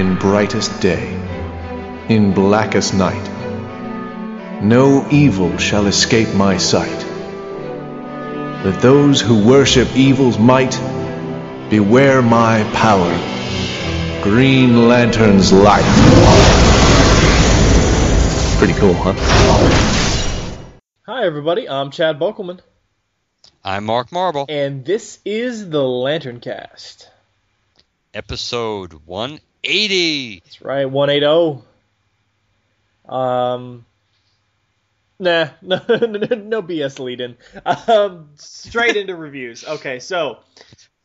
in brightest day, in blackest night. No evil shall escape my sight. Let those who worship evil's might beware my power, Green Lantern's light. Pretty cool, huh? Hi, everybody. I'm Chad Bokelman. I'm Mark Marble. And this is the Lantern Cast. Episode 180. That's right, 180. No BS lead-in. Straight into reviews. Okay, so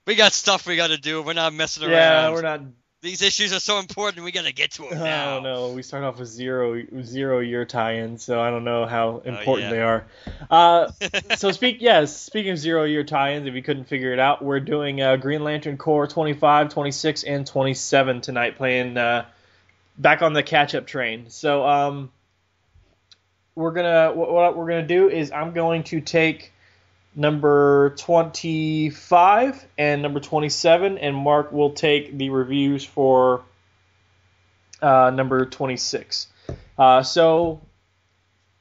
we got stuff we got to do. We're not messing around. Yeah, we're not. These issues are so important. We got to get to them now. I don't know. We start off with zero year tie-in, so I don't know how important they are. So speaking of 0 year tie-ins, if you couldn't figure it out, we're doing Green Lantern Corps 25, 26, and 27 tonight, playing back on the catch-up train. So What we're gonna do is I'm going to take number 25 and number 27, and Mark will take the reviews for number 26. So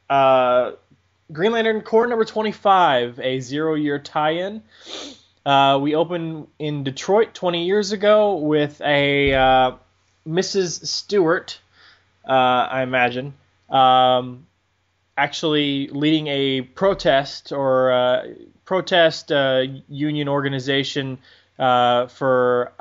Green Lantern Corps number 25, a 0 year tie-in. We open in Detroit 20 years ago with a Mrs. Stewart, I imagine. Actually leading a protest union organization for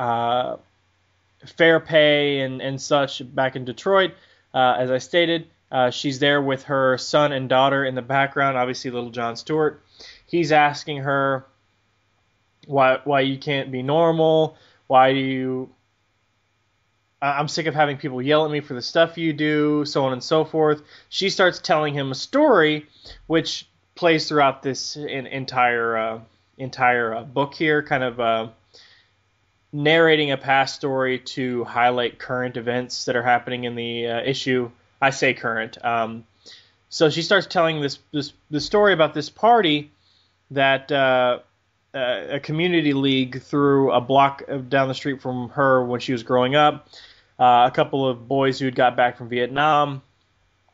fair pay and such back in Detroit. As I stated, she's there with her son and daughter in the background, obviously little John Stewart. He's asking her why you can't be normal, I'm sick of having people yell at me for the stuff you do, so on and so forth. She starts telling him a story, which plays throughout this entire book here, kind of narrating a past story to highlight current events that are happening in the issue. I say current. So she starts telling this story about this party that a community league threw a block down the street from her when she was growing up. A couple of boys who'd got back from Vietnam.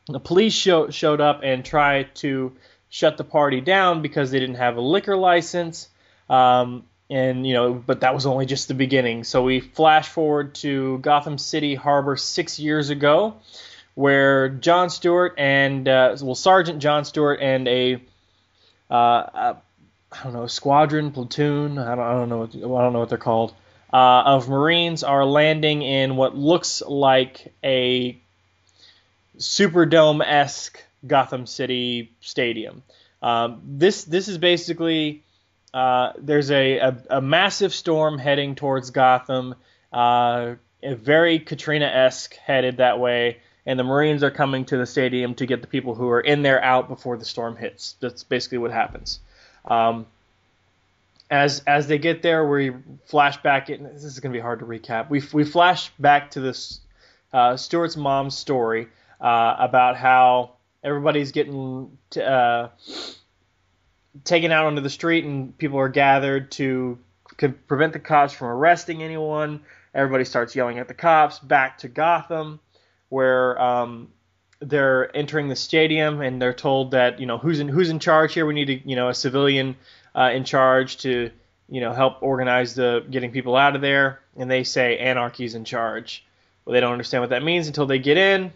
The police showed up and tried to shut the party down because they didn't have a liquor license. But that was only just the beginning. So we flash forward to Gotham City Harbor 6 years ago, where John Stewart and Sergeant John Stewart and squadron, platoon, I don't know what they're called, of Marines are landing in what looks like a Superdome-esque Gotham City stadium. This is basically, there's a massive storm heading towards Gotham, very Katrina-esque headed that way, and the Marines are coming to the stadium to get the people who are in there out before the storm hits. That's basically what happens. As they get there, we flash back. This is going to be hard to recap. We flash back to this Stewart's mom's story about how everybody's getting taken out onto the street and people are gathered to prevent the cops from arresting anyone. Everybody starts yelling at the cops. Back to Gotham, where they're entering the stadium and they're told that who's in charge here. We need a civilian in charge to help organize the getting people out of there. And they say Anarchy's in charge. Well, they don't understand what that means until they get in.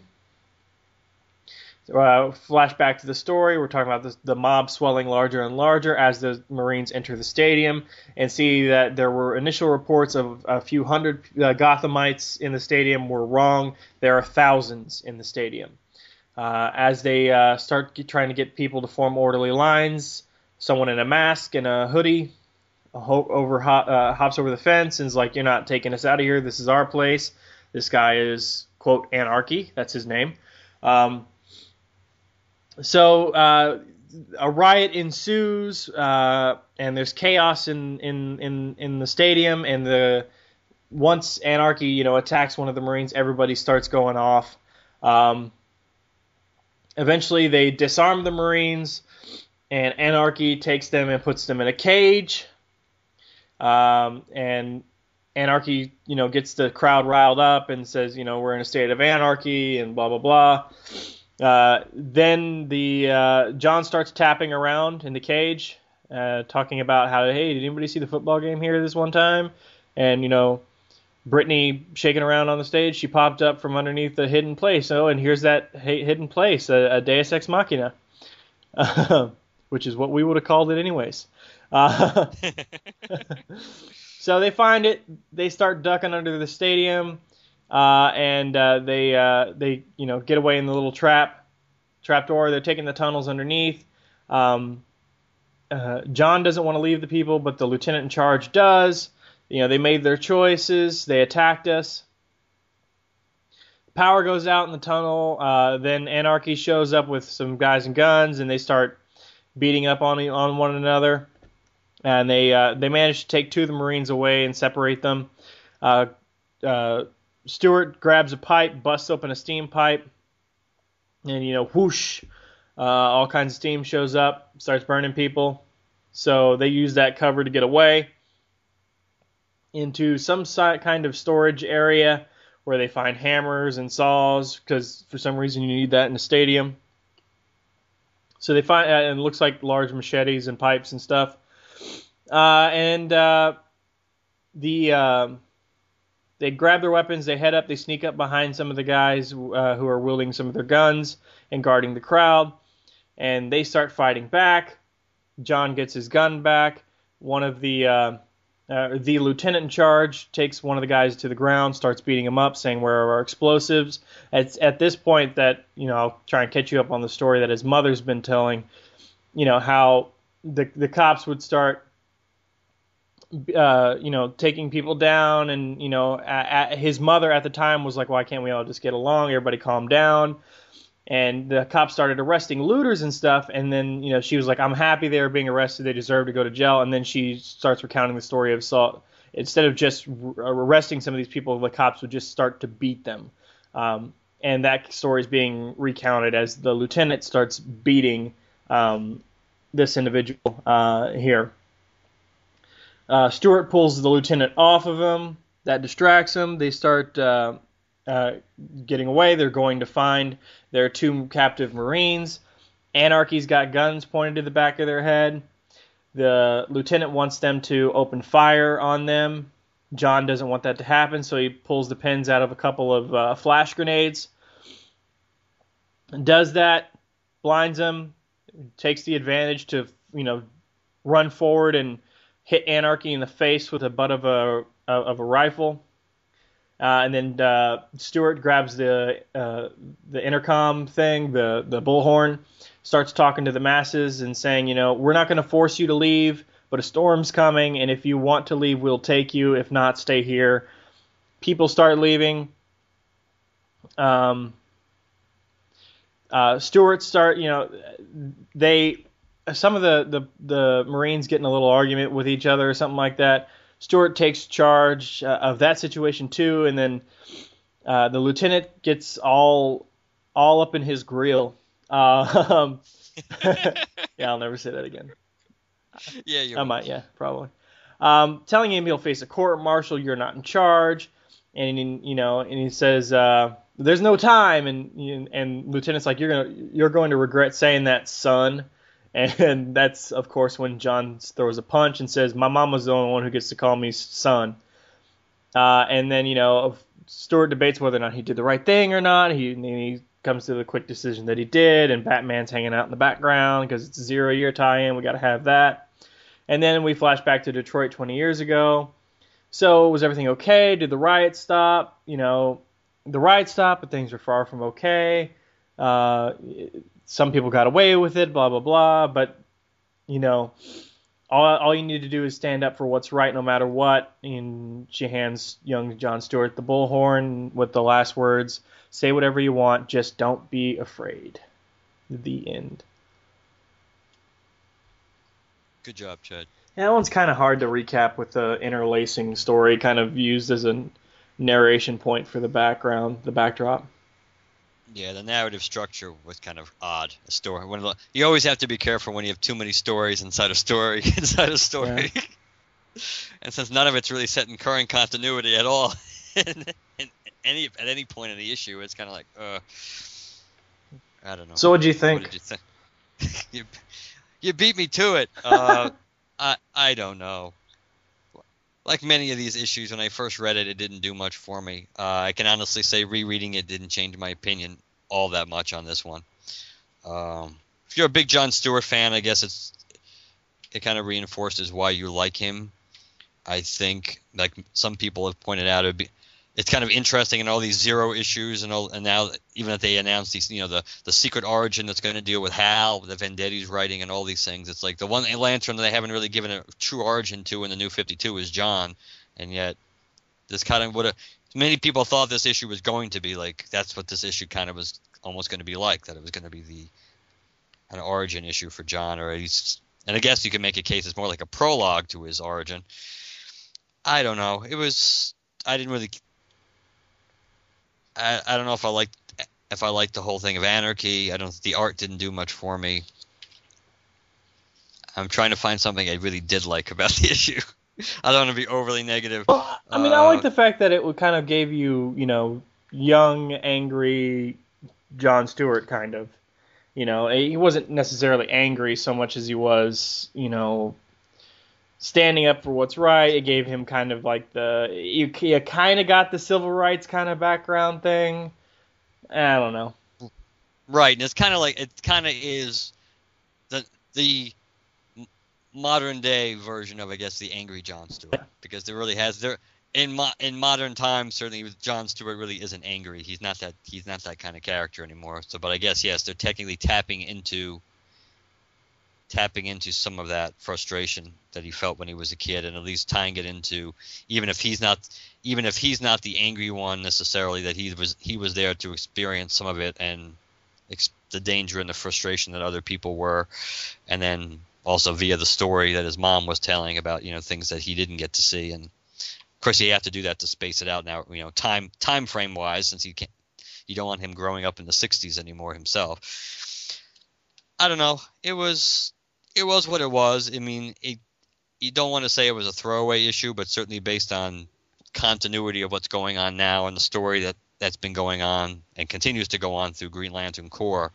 So, flashback to the story. We're talking about the mob swelling larger and larger as the Marines enter the stadium and see that there were initial reports of a few hundred Gothamites in the stadium were wrong. There are thousands in the stadium. As they start trying to get people to form orderly lines, someone in a mask and a hoodie hops over the fence and is like, "You're not taking us out of here. This is our place." This guy is, quote, Anarchy. That's his name. So a riot ensues, and there's chaos in the stadium. And once Anarchy, attacks one of the Marines, everybody starts going off. Eventually, they disarm the Marines, and Anarchy takes them and puts them in a cage. And Anarchy, you know, gets the crowd riled up and says, you know, we're in a state of anarchy and blah, blah, blah. Then the John starts tapping around in the cage, talking about how, hey, did anybody see the football game here this one time? And, you know, Brittany shaking around on the stage, she popped up from underneath the hidden place. Oh, and here's that hidden place, a Deus Ex Machina, which is what we would have called it anyways. So they find it. They start ducking under the stadium, and they you know, get away in the little trap door. They're taking the tunnels underneath. John doesn't want to leave the people, but the lieutenant in charge does. You know, they made their choices. They attacked us. Power goes out in the tunnel. Then Anarchy shows up with some guys and guns, and they start beating up on one another. And they manage to take two of the Marines away and separate them. Stewart grabs a pipe, busts open a steam pipe, and, you know, whoosh, all kinds of steam shows up, starts burning people. So they use that cover to get away into some kind of storage area where they find hammers and saws, because for some reason you need that in a stadium. So they find, and it looks like large machetes and pipes and stuff. They grab their weapons, they head up, they sneak up behind some of the guys who are wielding some of their guns and guarding the crowd, and they start fighting back. John gets his gun back. One of the lieutenant in charge takes one of the guys to the ground, starts beating him up, saying, where are our explosives? It's at this point that, you know, I'll try and catch you up on the story that his mother's been telling, you know, how the cops would start, you know, taking people down, and, you know, his mother at the time was like, why can't we all just get along? Everybody calm down. And the cops started arresting looters and stuff. And then, you know, she was like, I'm happy they were being arrested. They deserve to go to jail. And then she starts recounting the story of, so instead of just arresting some of these people, the cops would just start to beat them. And that story is being recounted as the lieutenant starts beating this individual here. Stewart pulls the lieutenant off of him. That distracts him. They start getting away. They're going to find their two captive Marines. Anarchy's got guns pointed to the back of their head. The lieutenant wants them to open fire on them. John doesn't want that to happen, so he pulls the pins out of a couple of flash grenades. Does that, blinds them, takes the advantage to, you know, run forward and hit Anarchy in the face with the butt of a rifle, and then Stewart grabs the intercom thing, the bullhorn, starts talking to the masses and saying, you know, we're not going to force you to leave, but a storm's coming, and if you want to leave, we'll take you. If not, stay here. People start leaving. Some of the Marines get in a little argument with each other or something like that. Stewart takes charge of that situation too, and then the lieutenant gets all up in his grill. Yeah, I'll never say that again. Yeah, you might. Yeah, probably. Telling him he'll face a court martial. You're not in charge, and you know, and he says, "There's no time." And lieutenant's like, "You're going to regret saying that, son." And that's, of course, when John throws a punch and says, my mama's the only one who gets to call me son. And then, you know, Stewart debates whether or not he did the right thing or not. He comes to the quick decision that he did, and Batman's hanging out in the background because it's a Zero Year tie-in. We got to have that. And then we flash back to Detroit 20 years ago. So was everything okay? Did the riots stop? You know, the riots stopped, but things were far from okay. Some people got away with it, blah, blah, blah. But, you know, all you need to do is stand up for what's right no matter what. And she hands young John Stewart the bullhorn with the last words, say whatever you want, just don't be afraid. The end. Good job, Chad. Yeah, that one's kind of hard to recap with the interlacing story kind of used as a narration point for the background, the backdrop. Yeah, the narrative structure was kind of odd. A story. You always have to be careful when you have too many stories inside a story. And since none of it's really set in current continuity at all, at any point in the issue, it's kind of like, I don't know. So what did you think? You beat me to it. I don't know. Like many of these issues, when I first read it, it didn't do much for me. I can honestly say rereading it didn't change my opinion all that much on this one. If you're a big John Stewart fan, I guess it kind of reinforces why you like him. I think, like some people have pointed out, it's kind of interesting in all these Zero issues, and now even that they announced these, the secret origin that's going to deal with Hal, the Vendetti's writing, and all these things. It's like the one lantern that they haven't really given a true origin to in the New 52 is John, and yet this kind of many people thought this issue was going to be like. That's what this issue kind of was almost going to be like. That it was going to be an origin issue for John, or at least. And I guess you can make a case it's more like a prologue to his origin. I don't know. It was I don't know if I liked the whole thing of Anarchy. The art didn't do much for me. I'm trying to find something I really did like about the issue. I don't want to be overly negative. Well, I mean, I like the fact that it kind of gave you, young, angry John Stewart kind of. He wasn't necessarily angry so much as he was, standing up for what's right. It gave him kind of like you kind of got the civil rights kind of background thing. I don't know. Right, and it's kind of like it kind of is the modern day version of, I guess, the angry John Stewart, because there really has there in modern times, certainly John Stewart really isn't angry. He's not that kind of character anymore. So, but I guess yes, they're technically tapping into some of that frustration that he felt when he was a kid, and at least tying it into, even if he's not the angry one necessarily, that he was there to experience some of it and the danger and the frustration that other people were, and then also via the story that his mom was telling about things that he didn't get to see. And of course, you have to do that to space it out now, time frame wise, since you don't want him growing up in the 60s anymore himself. I don't know. It was what it was. I mean, you don't want to say it was a throwaway issue, but certainly based on continuity of what's going on now and the story that's been going on and continues to go on through Green Lantern Corps,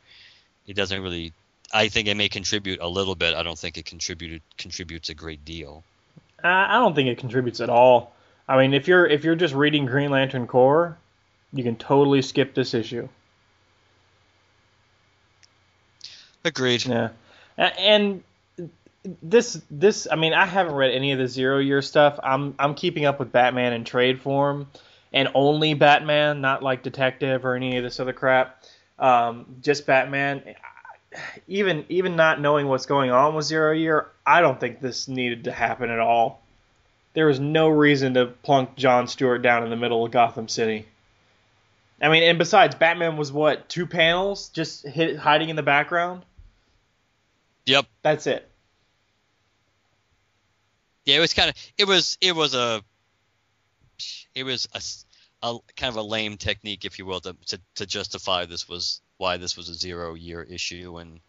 it doesn't really. I think it may contribute a little bit. I don't think it contributes a great deal. I don't think it contributes at all. I mean, if you're just reading Green Lantern Corps, you can totally skip this issue. Agreed. Yeah, and this I mean, I haven't read any of the Zero Year stuff. I'm keeping up with Batman in trade form, and only Batman, not like Detective or any of this other crap. Just Batman. Even not knowing what's going on with Zero Year, I don't think this needed to happen at all. There was no reason to plunk John Stewart down in the middle of Gotham City. I mean, and besides, Batman was, what, 2 panels just hiding in the background? Yep. That's it. Yeah, it was kind of it was a kind of a lame technique, if you will, to justify why this was a Zero Year issue, and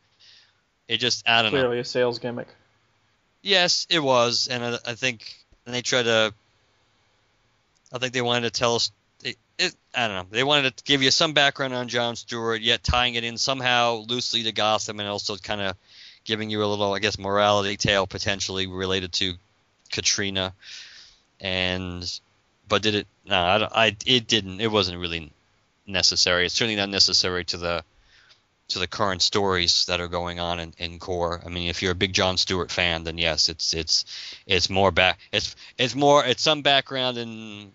it just, I don't know. Clearly a sales gimmick. Yes, it was, and I think. And they try to. I think they wanted to tell us. I don't know. They wanted to give you some background on John Stewart, yet tying it in somehow loosely to Gotham, and also kind of giving you a little, I guess, morality tale potentially related to Katrina. But did it? No, it didn't. It wasn't really necessary. It's certainly not necessary to the current stories that are going on in Core. I mean, if you're a big John Stewart fan, then yes, it's more back. It's some background, and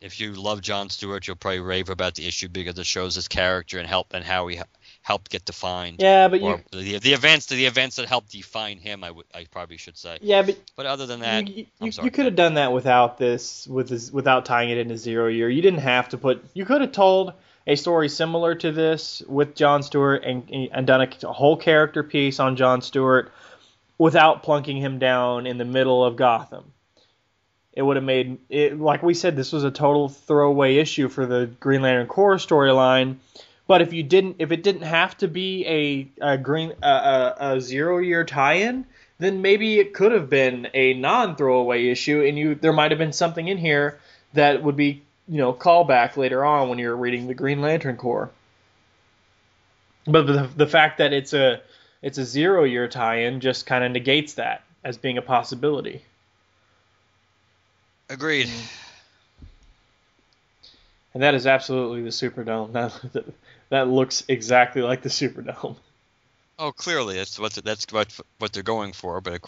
if you love John Stewart, you'll probably rave about the issue because it shows his character and how he helped get defined. Yeah, but the events that helped define him, I probably should say. Yeah, but other than that, you could have done that without this, without tying it into Zero Year. You didn't have to put. You could have told a story similar to this with John Stewart and done a whole character piece on John Stewart without plunking him down in the middle of Gotham. It would have made it, like we said, this was a total throwaway issue for the Green Lantern Corps storyline. But if it didn't have to be a Zero Year tie-in, then maybe it could have been a non-throwaway issue, and there might have been something in here that would be, callback later on when you're reading the Green Lantern Corps. But the fact that it's a zero-year tie-in just kind of negates that as being a possibility. Agreed. And that is absolutely the Superdome. That looks exactly like the Superdome. Oh, clearly that's what they're going for. But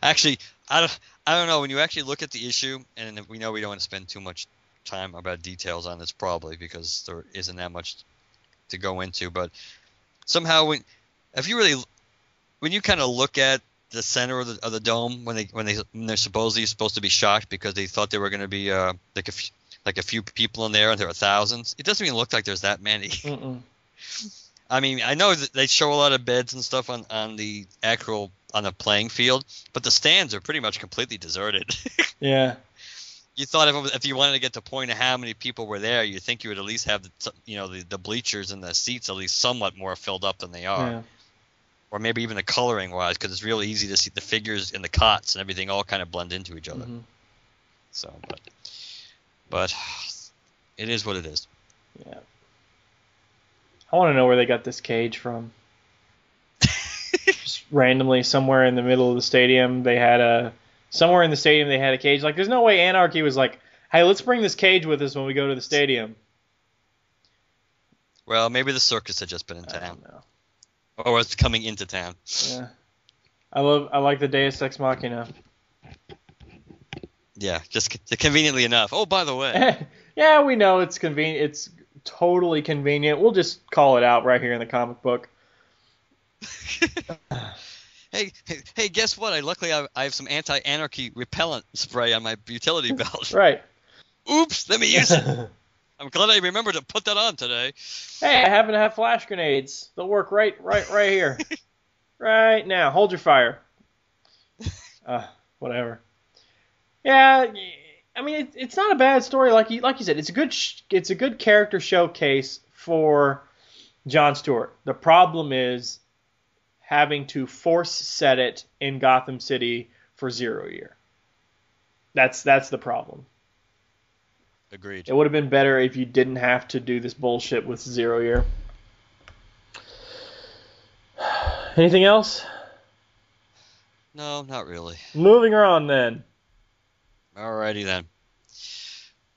actually, I don't know. When you actually look at the issue, and we know we don't want to spend too much time about details on this, probably because there isn't that much to go into. But somehow, when you kind of look at the center of the dome, when they're supposedly supposed to be shocked because they thought there were going to be like a few people in there, and there are thousands. It doesn't even look like there's that many. I mean, I know that they show a lot of beds and stuff on the playing field, but the stands are pretty much completely deserted. Yeah. You thought if you wanted to get to the point of how many people were there, you think you would at least have the bleachers and the seats at least somewhat more filled up than they are. Yeah. Or maybe even the coloring wise, because it's really easy to see the figures and the cots and everything all kind of blend into each other. So, but it is what it is. Yeah. I want to know where they got this cage from. Just randomly, somewhere in the middle of the stadium, they had a cage. Like, there's no way Anarchy was like, "Hey, let's bring this cage with us when we go to the stadium." Well, maybe the circus had just been in town. I don't know. Or it's coming into town. Yeah. I like the Deus Ex Machina. Yeah, just conveniently enough. Oh, by the way. Yeah, we know it's convenient. It's totally convenient. We'll just call it out right here in the comic book. hey, guess what? Luckily, I have some anti-anarchy repellent spray on my utility belt. Right. Oops, let me use it. I'm glad I remembered to put that on today. Hey, I happen to have flash grenades. They'll work right here. Right now. Hold your fire. Whatever. Yeah, I mean, it's not a bad story. Like you said, it's a good character showcase for John Stewart. The problem is having to force set it in Gotham City for 0 year. That's the problem. Agreed. It would have been better if you didn't have to do this bullshit with 0 year. Anything else? No, not really. Moving on then. Alrighty then.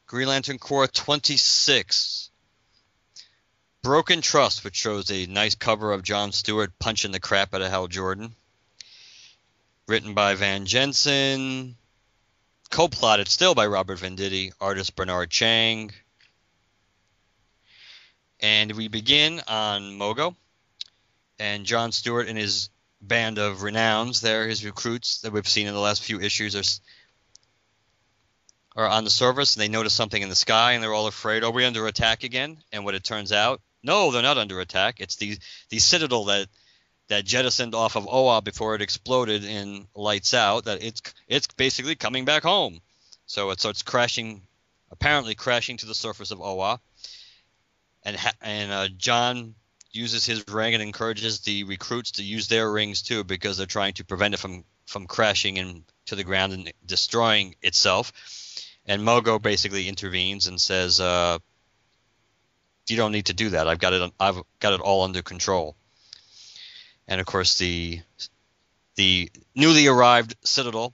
Green Lantern Corps 26. Broken Trust, which shows a nice cover of John Stewart punching the crap out of Hal Jordan. Written by Van Jensen. Co-plotted still by Robert Venditti, artist Bernard Chang. And we begin on Mogo. And John Stewart and his band of renowns there, his recruits that we've seen in the last few issues, are on the surface, and they notice something in the sky, and they're all afraid, are we under attack again? And what it turns out, no, they're not under attack. It's the Citadel that jettisoned off of Oa before it exploded in Lights Out, that it's basically coming back home. So it starts crashing to the surface of Oa. And John uses his ring and encourages the recruits to use their rings too, because they're trying to prevent it from crashing into the ground and destroying itself. And Mogo basically intervenes and says, "You don't need to do that. I've got it all under control." And of course, the newly arrived Citadel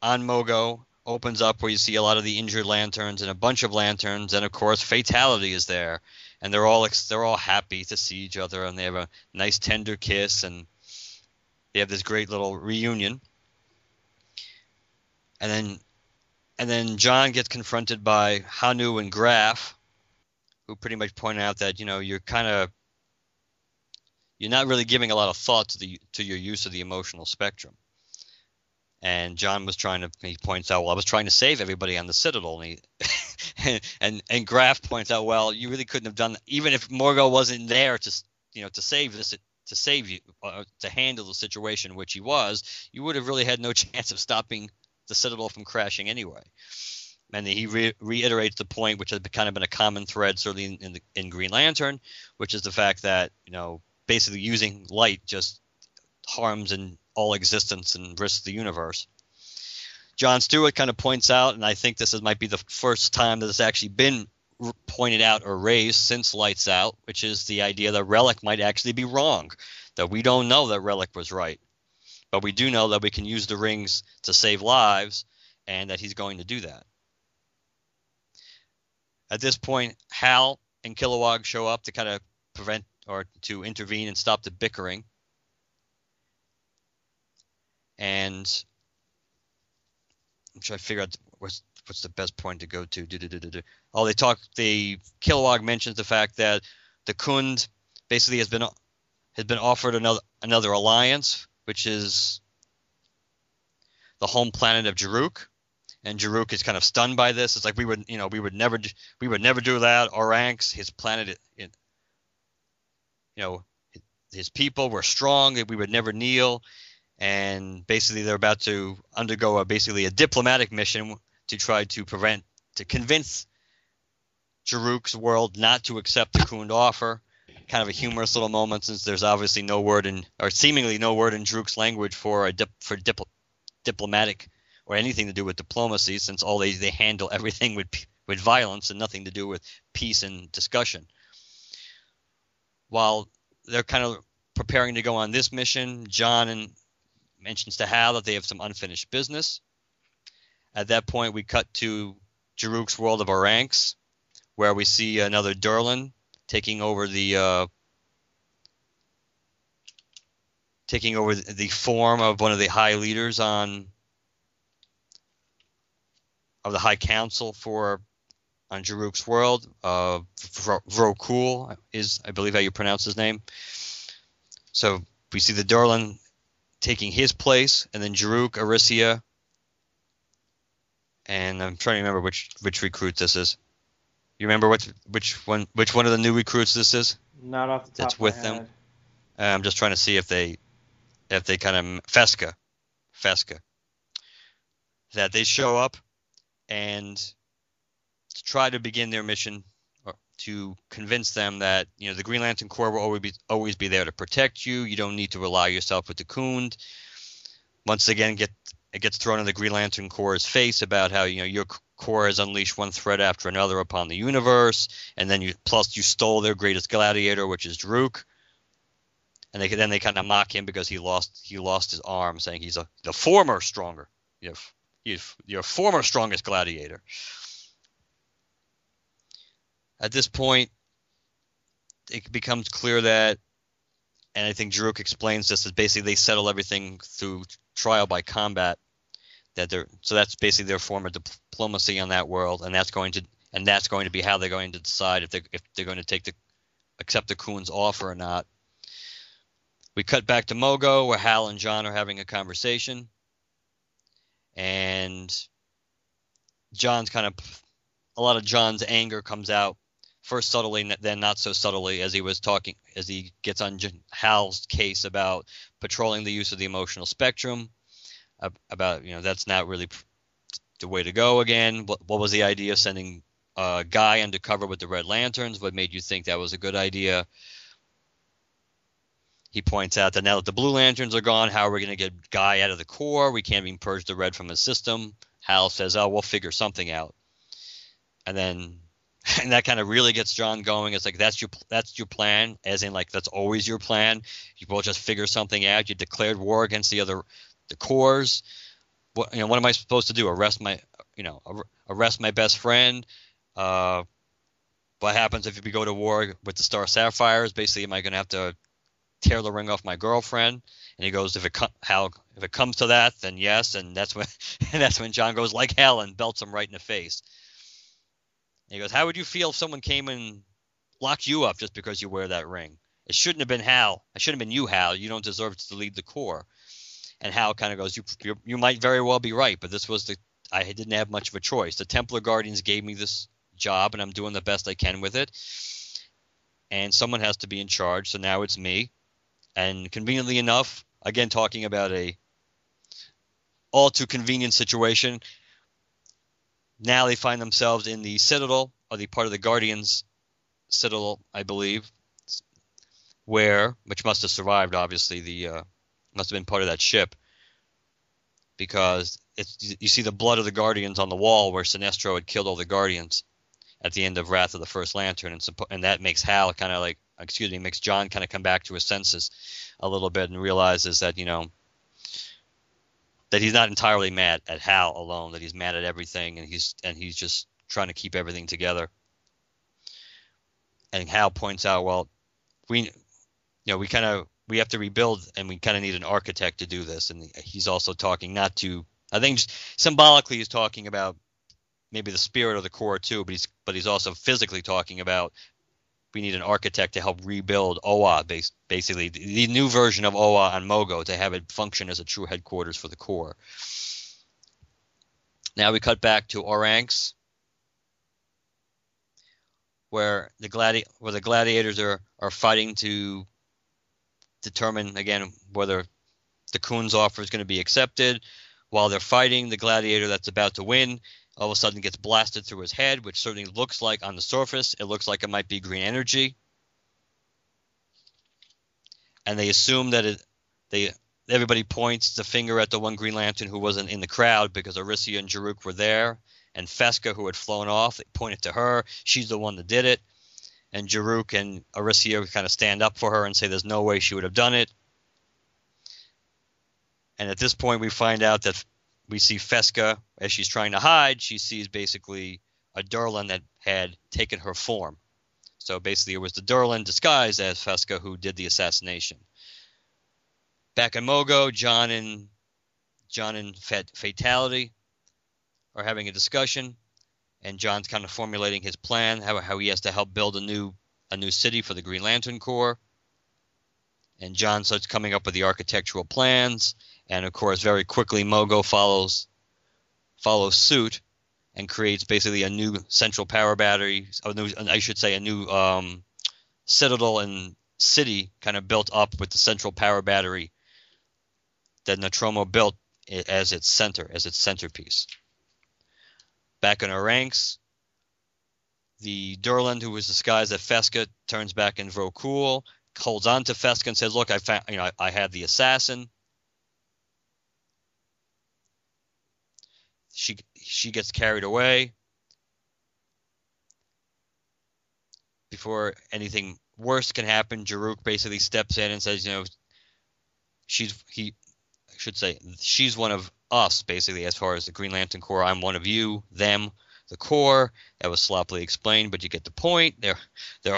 on Mogo opens up, where you see a lot of the injured lanterns and a bunch of lanterns, and of course, Fatality is there, and they're all happy to see each other, and they have a nice tender kiss, and they have this great little reunion, and then John gets confronted by Hanu and Graf, who pretty much point out that you're not really giving a lot of thought to your use of the emotional spectrum. And John points out, well, I was trying to save everybody on the Citadel, and Graf points out, well, you really couldn't have done that, even if Morgo wasn't there to handle the situation, which he was, you would have really had no chance of stopping the Citadel from crashing anyway. And he reiterates the point, which has kind of been a common thread, certainly in Green Lantern, which is the fact that basically using light just harms in all existence and risks the universe. John Stewart kind of points out, and I think this might be the first time that it's actually been pointed out or raised since Lights Out, which is the idea that Relic might actually be wrong, that we don't know that Relic was right. But we do know that we can use the rings to save lives, and that he's going to do that. At this point, Hal and Kilowog show up to kind of prevent or to intervene and stop the bickering. And I'm trying to figure out what's the best point to go to. Oh, Kilowog mentions the fact that the Khund basically has been offered another alliance, which is the home planet of Jaruk. And Jaruk is kind of stunned by this. It's like we would never do that. Our ranks, his planet, his people were strong. We would never kneel. And basically, they're about to undergo a diplomatic mission to try to convince Jaruk's world not to accept the Khund offer. Kind of a humorous little moment, since there's obviously no word seemingly no word in Jaruk's language for diplomatic or anything to do with diplomacy, since they handle everything with violence and nothing to do with peace and discussion. While they're kind of preparing to go on this mission, John mentions to Hal that they have some unfinished business. At that point, we cut to Jaruk's world of Aranx, where we see another Durlan taking over the form of one of the high leaders of the High Council on Jaruk's world. Vrokul is, I believe, how you pronounce his name. So we see the Durlan taking his place, and then Jaruk, Arisia, and I'm trying to remember which recruit this is. You remember which one of the new recruits this is? Not off the top. That's with them. I'm just trying to see if they kind of Fesca. That they show up and to try to begin their mission to convince them that the Green Lantern Corps will always be there to protect you. You don't need to rely yourself with the Khund. Once again, it gets thrown in the Green Lantern Corps' face about how your Corps has unleashed one threat after another upon the universe, and then you stole their greatest gladiator, which is Jaruk. And they kind of mock him because he lost his arm, saying he's the former stronger. Your former strongest gladiator. At this point, it becomes clear that, and I think Jaruk explains this, is basically they settle everything through trial by combat. So that's basically their form of diplomacy on that world, and that's going to be how they're going to decide if they're going to accept the Khund's offer or not. We cut back to Mogo, where Hal and John are having a conversation. And John's a lot of John's anger comes out first subtly, then not so subtly, as he gets on Hal's case about patrolling the use of the emotional spectrum, about that's not really the way to go. Again, what was the idea of sending Guy undercover with the Red Lanterns? What made you think that was a good idea? He points out that now that the Blue Lanterns are gone, how are we going to get Guy out of the Corps? We can't even purge the Red from his system. Hal says, we'll figure something out. And that kind of really gets John going. It's like, that's your plan, as in that's always your plan. You both just figure something out. You declared war against the Corps. What am I supposed to do? Arrest my best friend? What happens if we go to war with the Star Sapphires? Basically, am I going to have to tear the ring off my girlfriend? And he goes, if it comes to that, then yes. And that's when John goes like hell and belts him right in the face. And he goes, how would you feel if someone came and locked you up just because you wear that ring? It shouldn't have been Hal. It shouldn't have been you, Hal. You don't deserve to lead the Corps. And Hal kind of goes, you might very well be right, but this was I didn't have much of a choice. The Templar Guardians gave me this job, and I'm doing the best I can with it. And someone has to be in charge, so now it's me. And conveniently enough, again talking about a all too convenient situation, now they find themselves in the Citadel, or the part of the Guardians' Citadel, I believe, which must have survived, obviously, the must have been part of that ship, because it's, you see the blood of the Guardians on the wall where Sinestro had killed all the Guardians at the end of Wrath of the First Lantern, and that makes Hal kind of like, excuse me, makes John kind of come back to his senses a little bit and realizes that, you know, that he's not entirely mad at Hal alone, that he's mad at everything, and he's just trying to keep everything together. And Hal points out, well, we have to rebuild, and we kind of need an architect to do this. And he's also talking not to, I think just symbolically he's talking about maybe the spirit of the core too, but he's also physically talking about we need an architect to help rebuild Oa, basically the new version of Oa on Mogo, to have it function as a true headquarters for the Corps. Now we cut back to Oranx, where the gladiators are fighting to determine, again, whether the Khund's offer is going to be accepted. While they're fighting, the gladiator that's about to win all of a sudden gets blasted through his head, which certainly looks like, on the surface, it looks like it might be green energy. And they assume that everybody points the finger at the one Green Lantern who wasn't in the crowd, because Arisia and Jaruk were there, and Fesca, who had flown off, they pointed to her. She's the one that did it. And Jaruk and Arisia kind of stand up for her and say there's no way she would have done it. And at this point, we find out that we see Fesca, as she's trying to hide, she sees basically a Durlan that had taken her form. So basically it was the Durlan disguised as Fesca who did the assassination. Back in Mogo, John and Fatality are having a discussion, and John's kind of formulating his plan, how he has to help build a new city for the Green Lantern Corps. And John starts coming up with the architectural plans. And, of course, very quickly Mogo follows suit and creates basically a new central power battery, a new citadel and city kind of built up with the central power battery that Nostromo built as its center, as its centerpiece. Back in our ranks, the Durland, who was disguised at Fesca, turns back in Vrokul, holds on to Fesca and says, look, I had the assassin. She gets carried away before anything worse can happen. Jaruk basically steps in and says, you know, she's one of us, basically, as far as the Green Lantern Corps. I'm one of you, them, the Corps. That was sloppily explained, but you get the point. We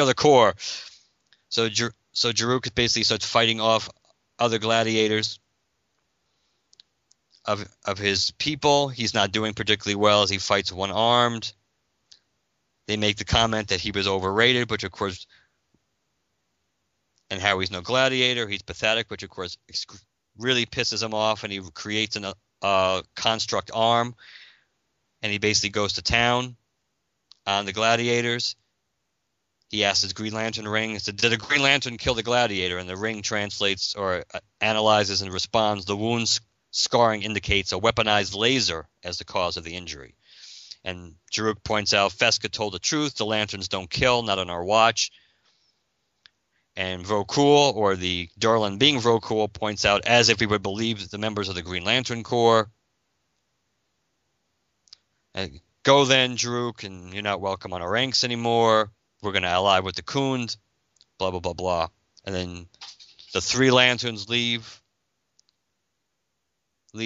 are the Corps. So Jaruk basically starts fighting off other gladiators of his people. He's not doing particularly well as he fights one-armed. They make the comment that he was overrated, which of course, and how he's no gladiator, he's pathetic, which of course really pisses him off, and he creates a construct arm, and he basically goes to town on the gladiators. He asks his Green Lantern ring, said, did a Green Lantern kill the gladiator? And the ring translates or analyzes and responds, the wounds scarring indicates a weaponized laser as the cause of the injury. And Jaruk points out Fesca told the truth. The Lanterns don't kill, not on our watch. And Vrokul, or the Durlan being Vrokul, points out, as if he would believe the members of the Green Lantern Corps. And go then, Jaruk, and you're not welcome on our ranks anymore. We're going to ally with the Khund, blah, blah, blah, blah. And then the three Lanterns leave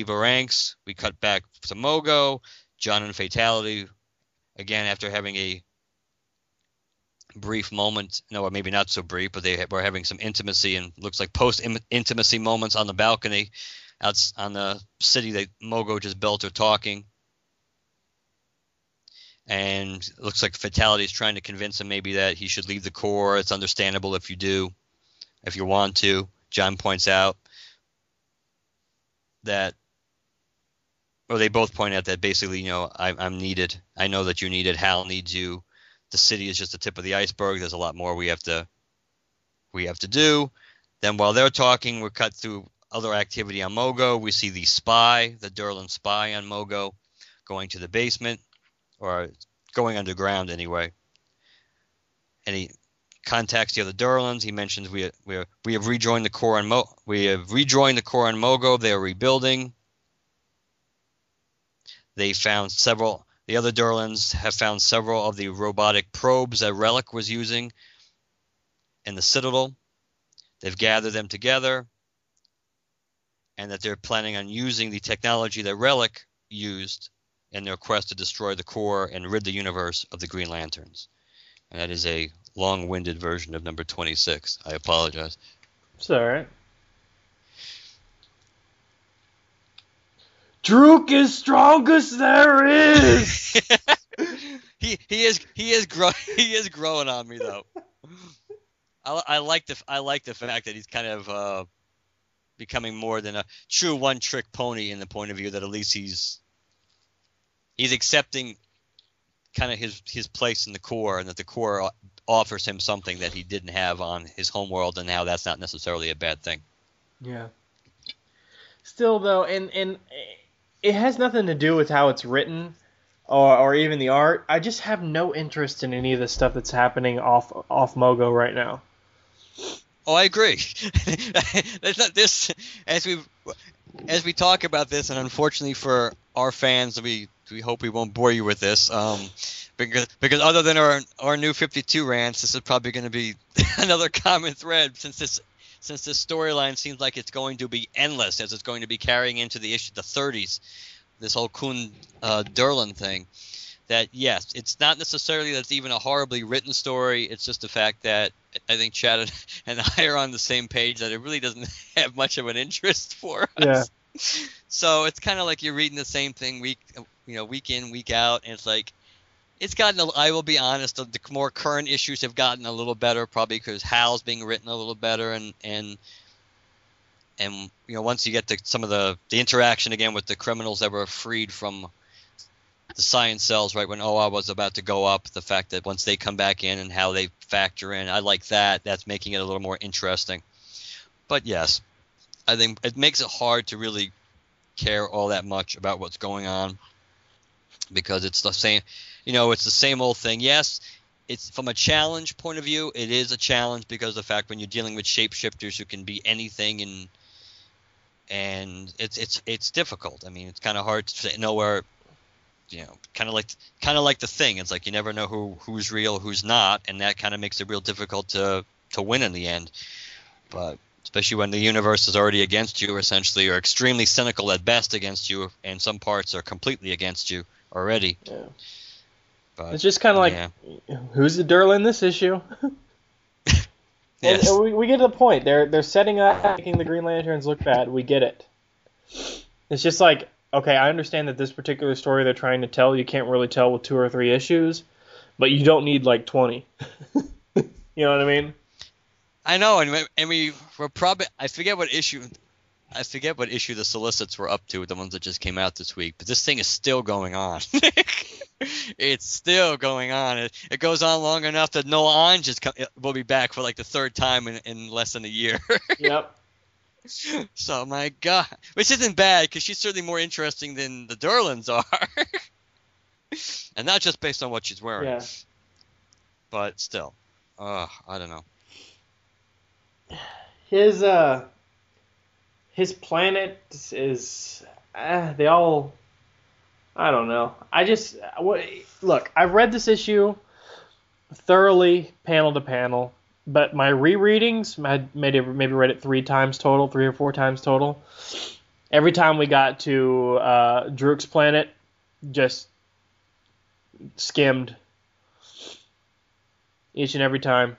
our ranks. We cut back to Mogo. John and Fatality, again, after having a brief moment, no, maybe not so brief, but they were having some intimacy and looks like post-intimacy moments on the balcony out on the city that Mogo just built, are talking. And it looks like Fatality is trying to convince him maybe that he should leave the Corps. It's understandable if you do, if you want to. John points out that, or they both point out that basically, you know, I'm needed. I know that you need it. Hal needs you. The city is just the tip of the iceberg. There's a lot more we have to do. Then while they're talking, we're cut through other activity on Mogo. We see the spy, the Durlan spy on Mogo, going to the basement, or going underground anyway. And he contacts the other Durlans. He mentions we have rejoined the Corps on Mogo. They are rebuilding. They found several. The other Durlans have found several of the robotic probes that Relic was using in the Citadel. They've gathered them together, and that they're planning on using the technology that Relic used in their quest to destroy the Corps and rid the universe of the Green Lanterns. And that is a long-winded version of number 26. I apologize. It's all right. Druk is strongest there is. he is growing on me though. I like the fact that he's kind of becoming more than a true one-trick pony in the point of view that at least he's accepting kind of his place in the Corps, and that the Corps offers him something that he didn't have on his homeworld, and now that's not necessarily a bad thing. Yeah. Still, though, and it has nothing to do with how it's written or even the art. I just have no interest in any of the stuff that's happening off Mogo right now. Oh, I agree. That's not this. As we talk about this, and unfortunately for our fans, we hope we won't bore you with this, because other than our new 52 rants, this is probably going to be another common thread since this storyline seems like it's going to be endless, as it's going to be carrying into the issue the 30s, this whole Khund Durlan thing. That yes, it's not necessarily that's even a horribly written story. It's just the fact that I think Chad and I are on the same page that it really doesn't have much of an interest for us. Yeah. So it's kind of like you're reading the same thing week in, week out, and it's like it's gotten. I will be honest, the more current issues have gotten a little better, probably because Hal's being written a little better, and you know, once you get to some of the interaction again with the criminals that were freed from the science cells right when Oa was about to go up, the fact that once they come back in and how they factor in, I like that. That's making it a little more interesting. But yes, I think it makes it hard to really care all that much about what's going on, because it's the same, you know, it's the same old thing. Yes, it's from a challenge point of view, it is a challenge, because the fact when you're dealing with shapeshifters who can be anything, and it's difficult. I mean, it's kind of hard to know where. You know, kind of like the thing. It's like you never know who's real, who's not, and that kind of makes it real difficult to win in the end. But especially when the universe is already against you, essentially, or extremely cynical at best against you, and some parts are completely against you already. Yeah. But it's just kind of like, who's the Durlan this issue? Yes. We get to the point. They're setting up, making the Green Lanterns look bad. We get it. It's just like, okay, I understand that this particular story they're trying to tell, you can't really tell with 2 or 3 issues, but you don't need like 20. You know what I mean? I know, and we're probably, I forget what issue the solicits were up to, the ones that just came out this week, but this thing is still going on. It's still going on. It goes on long enough that Noah Ange will be back for like the third time in less than a year. Yep. So, my God. Which isn't bad, because she's certainly more interesting than the Durlans are. And not just based on what she's wearing. Yeah. But still. I don't know. His planet is... they all... I don't know. I just... Look, I've read this issue thoroughly, panel to panel. But my rereadings, I maybe read it 3 or 4 times total. Every time we got to Druk's planet, just skimmed each and every time.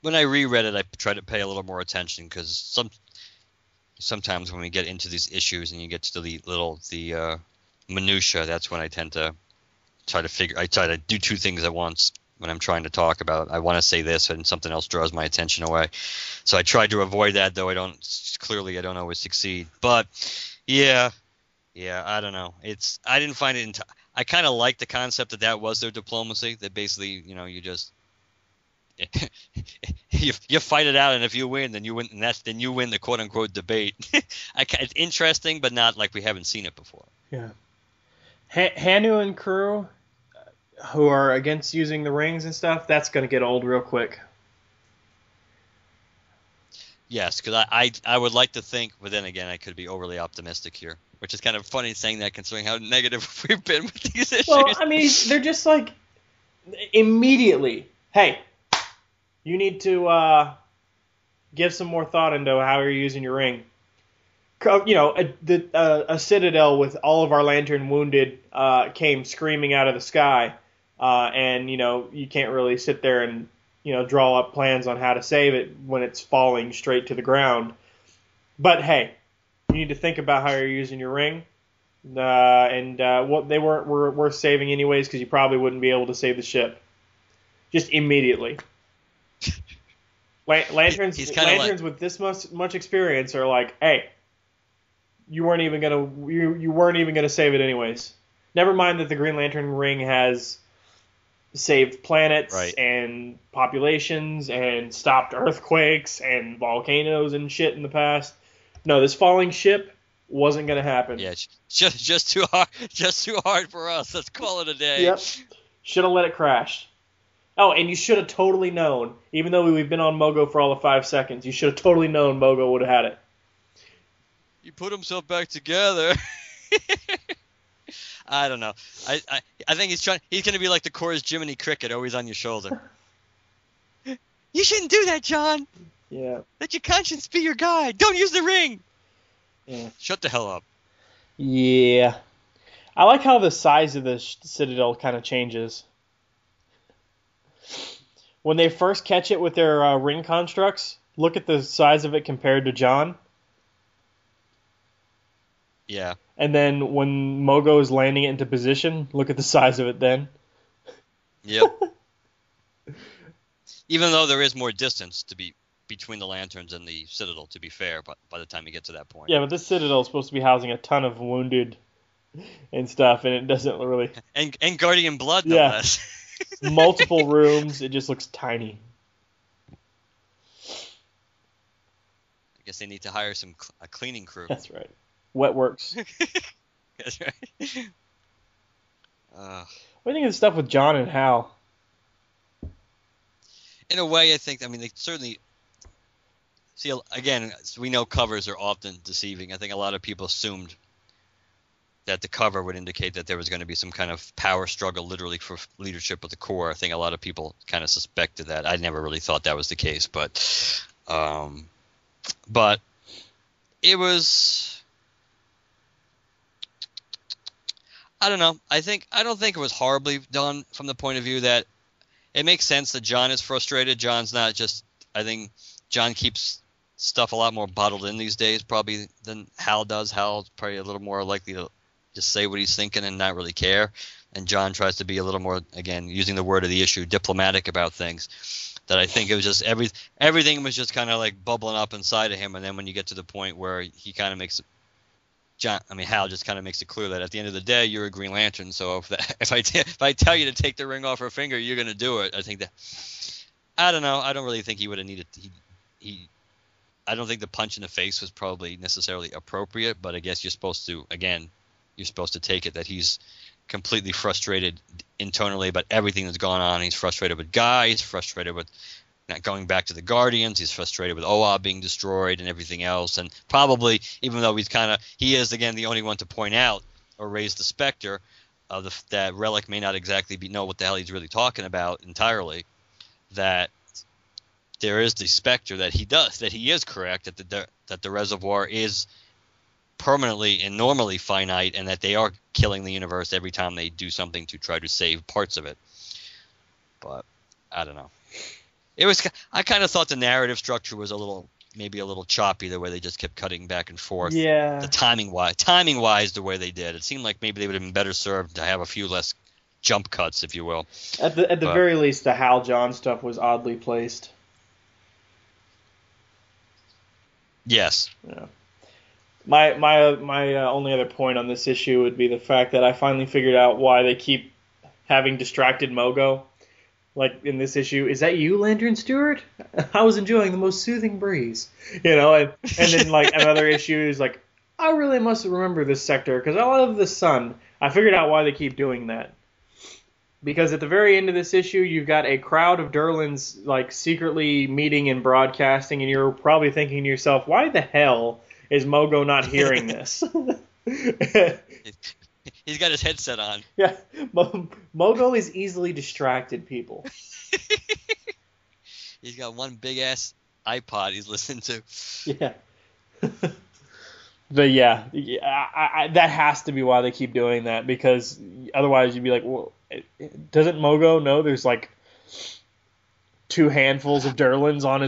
When I reread it, I try to pay a little more attention, because sometimes when we get into these issues and you get to the minutia, that's when I tend to. I try to do 2 things at once when I'm trying to talk about it. I want to say this, and something else draws my attention away. So I tried to avoid that, though I don't always succeed. But yeah, I don't know. I didn't find it. I kind of like the concept that was their diplomacy. That basically, you know, you just you fight it out, and if you win, then you win, and then you win the quote unquote debate. It's interesting, but not like we haven't seen it before. Yeah. Hanu and crew, who are against using the rings and stuff, that's going to get old real quick. Yes, because I would like to think, but then again, I could be overly optimistic here, which is kind of funny saying that considering how negative we've been with these issues. Well, I mean, they're just like, immediately, hey, you need to give some more thought into how you're using your ring. You know, a Citadel with all of our Lantern wounded came screaming out of the sky, and, you know, you can't really sit there and, you know, draw up plans on how to save it when it's falling straight to the ground. But, hey, you need to think about how you're using your ring, and what they were worth saving anyways, because you probably wouldn't be able to save the ship. Just immediately. Lanterns with this much experience are like, hey, you weren't even gonna save it anyways. Never mind that the Green Lantern ring has saved planets and populations and stopped earthquakes and volcanoes and shit in the past. No, this falling ship wasn't gonna happen. Yeah, just too hard for us. Let's call it a day. Yep. Should have let it crash. Oh, and you should have totally known, even though we've been on Mogo for all of 5 seconds, you should have totally known Mogo would have had it. He put himself back together. I don't know. I think he's trying. He's going to be like the chorus Jiminy Cricket, always on your shoulder. You shouldn't do that, John. Yeah. Let your conscience be your guide. Don't use the ring. Yeah. Shut the hell up. Yeah. I like how the size of the Citadel kind of changes. When they first catch it with their ring constructs, look at the size of it compared to John. Yeah. And then when Mogo is landing it into position, look at the size of it then. Yep. Even though there is more distance to be between the Lanterns and the Citadel, to be fair, but by the time you get to that point. Yeah, but this Citadel is supposed to be housing a ton of wounded and stuff, and it doesn't really... And Guardian blood, no less. Multiple rooms. It just looks tiny. I guess they need to hire a cleaning crew. That's right. Wet works. That's right. What do you think of the stuff with John and Hal? In a way, I think. I mean, they certainly see. Again, we know covers are often deceiving. I think a lot of people assumed that the cover would indicate that there was going to be some kind of power struggle literally for leadership of the Corps. I think a lot of people kind of suspected that. I never really thought that was the case, but it was, I don't know. I don't think it was horribly done from the point of view that it makes sense that John is frustrated. John's not just, I think John keeps stuff a lot more bottled in these days probably than Hal does. Hal's probably a little more likely to just say what he's thinking and not really care. And John tries to be a little more, again, using the word of the issue, diplomatic about things. That I think it was just everything was just kind of like bubbling up inside of him. And then when you get to the point where he kind of makes Hal just kind of makes it clear that at the end of the day, you're a Green Lantern. So if I tell you to take the ring off her finger, you're going to do it. I think that I don't know. I don't really think he would have needed. I don't think the punch in the face was probably necessarily appropriate. But I guess you're supposed to You're supposed to take it that he's completely frustrated internally about everything that's gone on. He's frustrated with Guy. He's frustrated with not going back to the Guardians. He's frustrated with Oa being destroyed and everything else. And probably, even though he is, again, the only one to point out or raise the specter of that Relic may not exactly know what the hell he's really talking about entirely, that there is the specter that he is correct, that the reservoir is permanently and normally finite, and that they are killing the universe every time they do something to try to save parts of it. But I don't know. I kind of thought the narrative structure was maybe a little choppy the way they just kept cutting back and forth. Yeah. The timing wise, the way they did, it seemed like maybe they would have been better served to have a few less jump cuts, if you will. At the very least, the Hal John stuff was oddly placed. Yes. Yeah. My only other point on this issue would be the fact that I finally figured out why they keep having distracted Mogo. Like in this issue, is that you, Lantern Stewart? I was enjoying the most soothing breeze, you know. And then like another issue is like, I really must remember this sector because I love the sun. I figured out why they keep doing that. because at the very end of this issue, you've got a crowd of Durlans like secretly meeting and broadcasting, and you're probably thinking to yourself, why the hell is Mogo not hearing this? He's got his headset on. Yeah, Mogo is easily distracted, people. He's got one big-ass iPod he's listening to. Yeah. But yeah I that has to be why they keep doing that, because otherwise you'd be like, well, doesn't Mogo know there's like two handfuls of Durlans on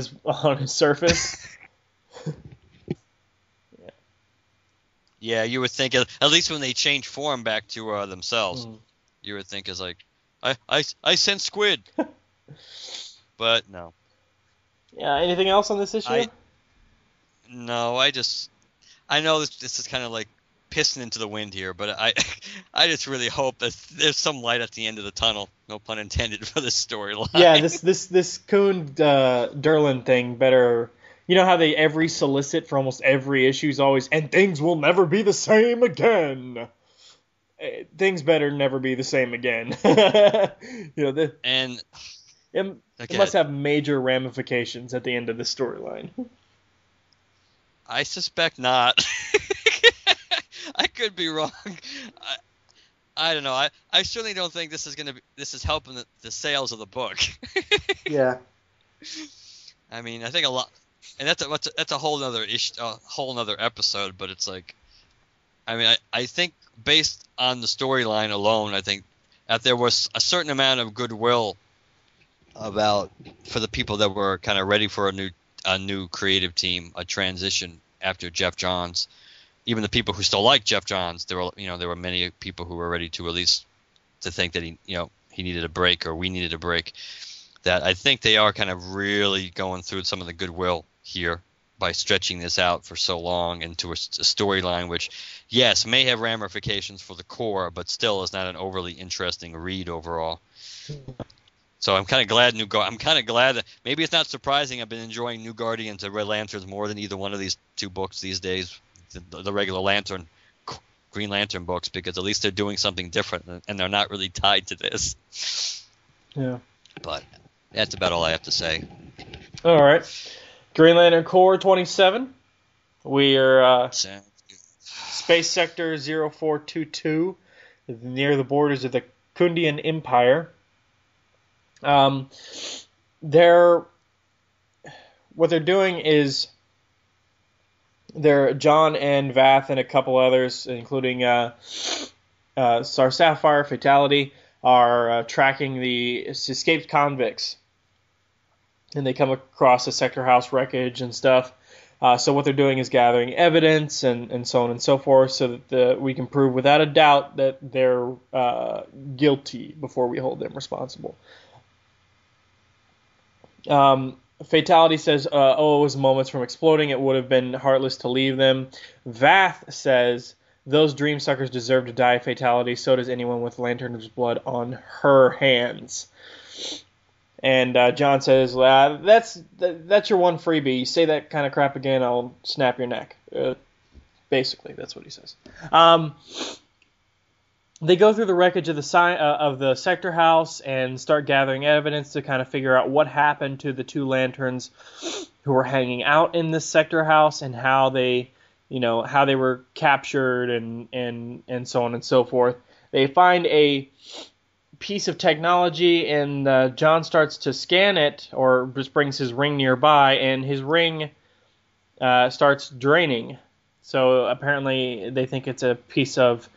his surface? Yeah, you would think, at least when they change form back to themselves, you would think it's like, I sense squid. But no. Yeah, anything else on this issue? I know this is kind of like pissing into the wind here, but I just really hope that there's some light at the end of the tunnel, no pun intended, for this storyline. Yeah, this Khund Durlan thing better. You know how they every solicit for almost every issue is always, and things will never be the same again. Things better never be the same again. You know, it must have major ramifications at the end of the storyline. I suspect not. I could be wrong. I don't know. I certainly don't think this is helping the sales of the book. Yeah. I mean, I think a lot. And that's a whole nother issue, a whole nother episode. But it's like, I mean, I think based on the storyline alone, I think that there was a certain amount of goodwill for the people that were kind of ready for a new creative team, a transition after Jeff Johns. Even the people who still like Jeff Johns, there were many people who were ready to at least to think that he needed a break, or we needed a break. That I think they are kind of really going through some of the goodwill here by stretching this out for so long into a storyline which, yes, may have ramifications for the core, but still is not an overly interesting read overall. So I'm kind of glad I'm kind of glad that maybe it's not surprising. I've been enjoying New Guardians and Red Lanterns more than either one of these two books these days, the regular Green Lantern books, because at least they're doing something different and they're not really tied to this. Yeah. But that's about all I have to say. All right. Green Lantern Corps 27. We are Space Sector 0422, near the borders of the Khundian Empire. What they're doing is John and Vath and a couple others, including Star Sapphire, Fatality, are tracking the escaped convicts. And they come across a sector house wreckage and stuff. So what they're doing is gathering evidence and so on and so forth, so that we can prove without a doubt that they're guilty before we hold them responsible. Fatality says Oa was moments from exploding. It would have been heartless to leave them. Vath says those dream suckers deserve to die of fatality. So does anyone with Lantern's blood on her hands. And John says, that's your one freebie. You say that kind of crap again, I'll snap your neck. Basically, that's what he says. They go through the wreckage of the sector house and start gathering evidence to kind of figure out what happened to the two lanterns who were hanging out in this sector house, and how they were captured and so on and so forth. They find a piece of technology, and John starts to scan it, or just brings his ring nearby, and his ring starts draining. So apparently they think it's a piece of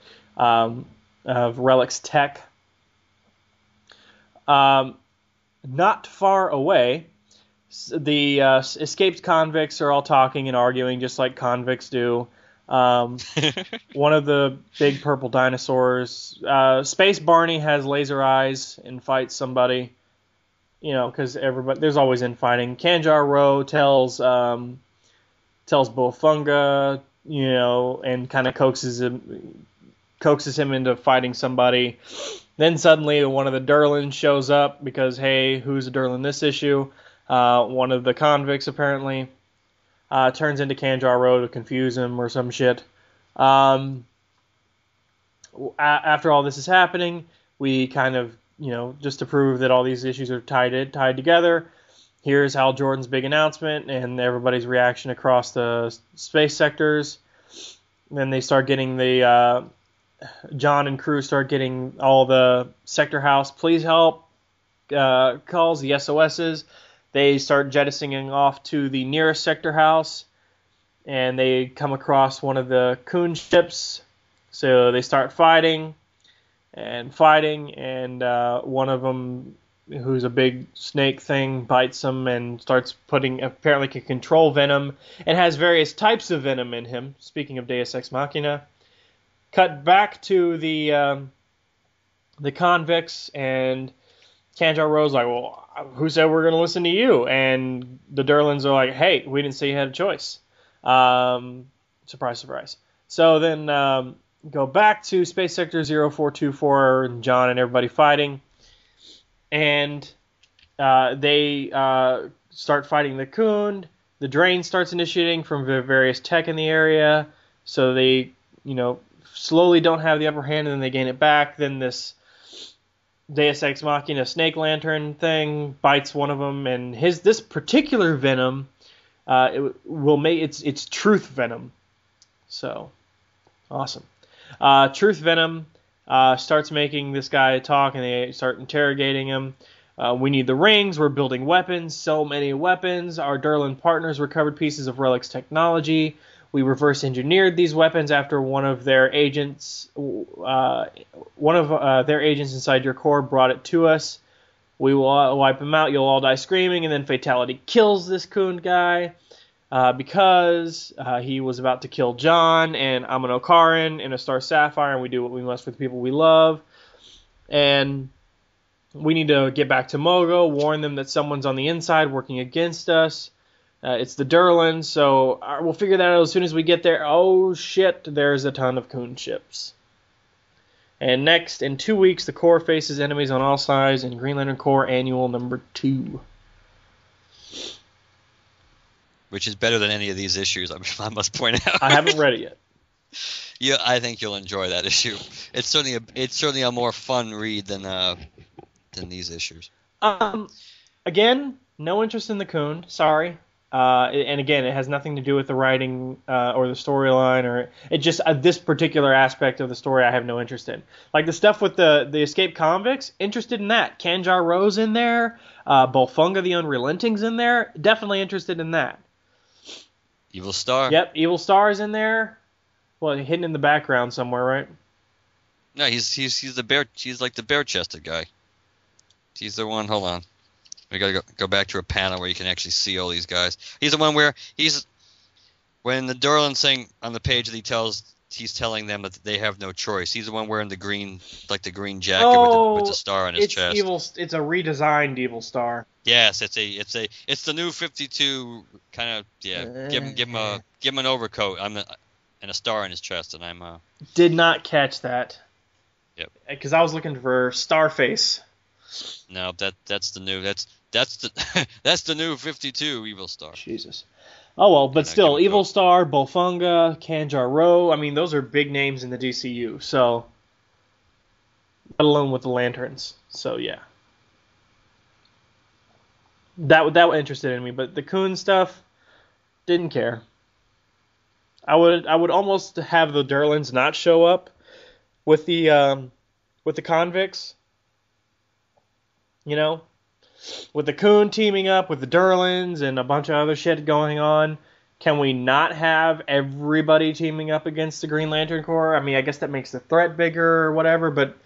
Relic's tech. Not far away, the escaped convicts are all talking and arguing, just like convicts do. One of the big purple dinosaurs, Space Barney, has laser eyes and fights somebody, because everybody, there's always infighting. Kanjar Ro tells Bolphunga, and kind of coaxes him into fighting somebody. Then suddenly one of the Durlans shows up, because, hey, who's a Durlan this issue? One of the convicts, apparently. Turns into Kanjar Ro to confuse him or some shit. After all this is happening, we kind of you know, just to prove that all these issues are tied together, here's Hal Jordan's big announcement and everybody's reaction across the space sectors. Then they start getting the John and crew start getting all the sector house please help calls, the SOSs. They start jettisoning off to the nearest sector house, and they come across one of the Khund ships. So they start fighting, and one of them, who's a big snake thing, bites him and starts putting, apparently can control venom, and has various types of venom in him, speaking of Deus Ex Machina. Cut back to the convicts, and Kanjar Rowe's like, well, who said we're going to listen to you? And the Durlans are like, hey, we didn't say you had a choice. Surprise, surprise. So then go back to Space Sector 0424, and John and everybody fighting. And they start fighting the Khund. The drain starts initiating from the various tech in the area. So they, you know, slowly don't have the upper hand, and then they gain it back. Then this Deus Ex Machina snake lantern thing bites one of them, and this particular venom it will make it's truth venom. So awesome. Truth venom starts making this guy talk, and they start interrogating him. We need the rings. We're building weapons. So many weapons. Our Durlan partners recovered pieces of Relic's technology. We reverse engineered these weapons after one of their agents inside your corps brought it to us. We will wipe them out. You'll all die screaming. And then Fatality kills this Khund guy because he was about to kill John and Amon Ocaran and a Star Sapphire. And we do what we must for the people we love. And we need to get back to Mogo, warn them that someone's on the inside working against us. It's the Durlan, so we'll figure that out as soon as we get there. Oh, shit, there's a ton of Khund ships. And next, in 2 weeks, the Corps faces enemies on all sides in Green Lantern Corps Annual Number 2. Which is better than any of these issues, I must point out. I haven't read it yet. Yeah, I think you'll enjoy that issue. It's certainly a more fun read than these issues. Again, no interest in the Khund, sorry. And again, it has nothing to do with the writing or the storyline, or it just this particular aspect of the story I have no interest in. Like the stuff with the escaped convicts, interested in that. Kanjar Rowe's in there, Bolphunga the Unrelenting's in there, definitely interested in that. Evil Star. Yep, Evil Star is in there. Well, hidden in the background somewhere, right? No, he's the bear. He's like the bare-chested guy. He's the one. Hold on. We got to go back to a panel where you can actually see all these guys. He's the one where when the Durlan thing on the page that he's telling them that they have no choice. He's the one wearing the green jacket with the star on his chest. It's a redesigned Evil Star. Yes, it's the new 52 kind of give him an overcoat and a star on his chest, and I'm did not catch that. Yep. Because I was looking for Starface. No, that's the new 52 Evil Star. Jesus. Oh well, but still, Evil Star, Bolphunga, Kanjar Rowe. I mean, those are big names in the DCU. So, let alone with the Lanterns. So yeah, that interested in me, but the Khund stuff didn't care. I would almost have the Durlans not show up with the convicts. You know, with the Khund teaming up with the Durlans and a bunch of other shit going on, can we not have everybody teaming up against the Green Lantern Corps? I mean, I guess that makes the threat bigger or whatever, but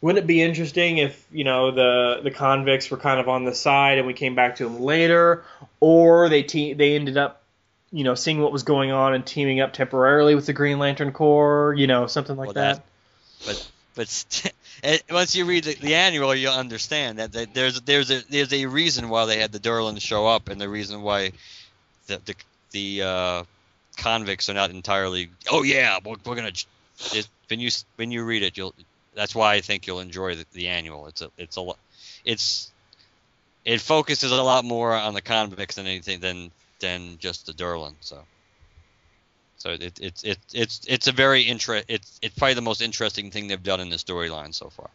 wouldn't it be interesting if, you know, the convicts were kind of on the side and we came back to them later, or they ended up, you know, seeing what was going on and teaming up temporarily with the Green Lantern Corps, you know, something like that. But once you read the annual, you'll understand that there's a reason why they had the Durlans show up, and the reason why the convicts are not entirely. Oh yeah, we're gonna. When you read it, you'll. That's why I think you'll enjoy the annual. It focuses a lot more on the convicts than anything than just the Durlan. So it's a very it's probably the most interesting thing they've done in the storyline so far.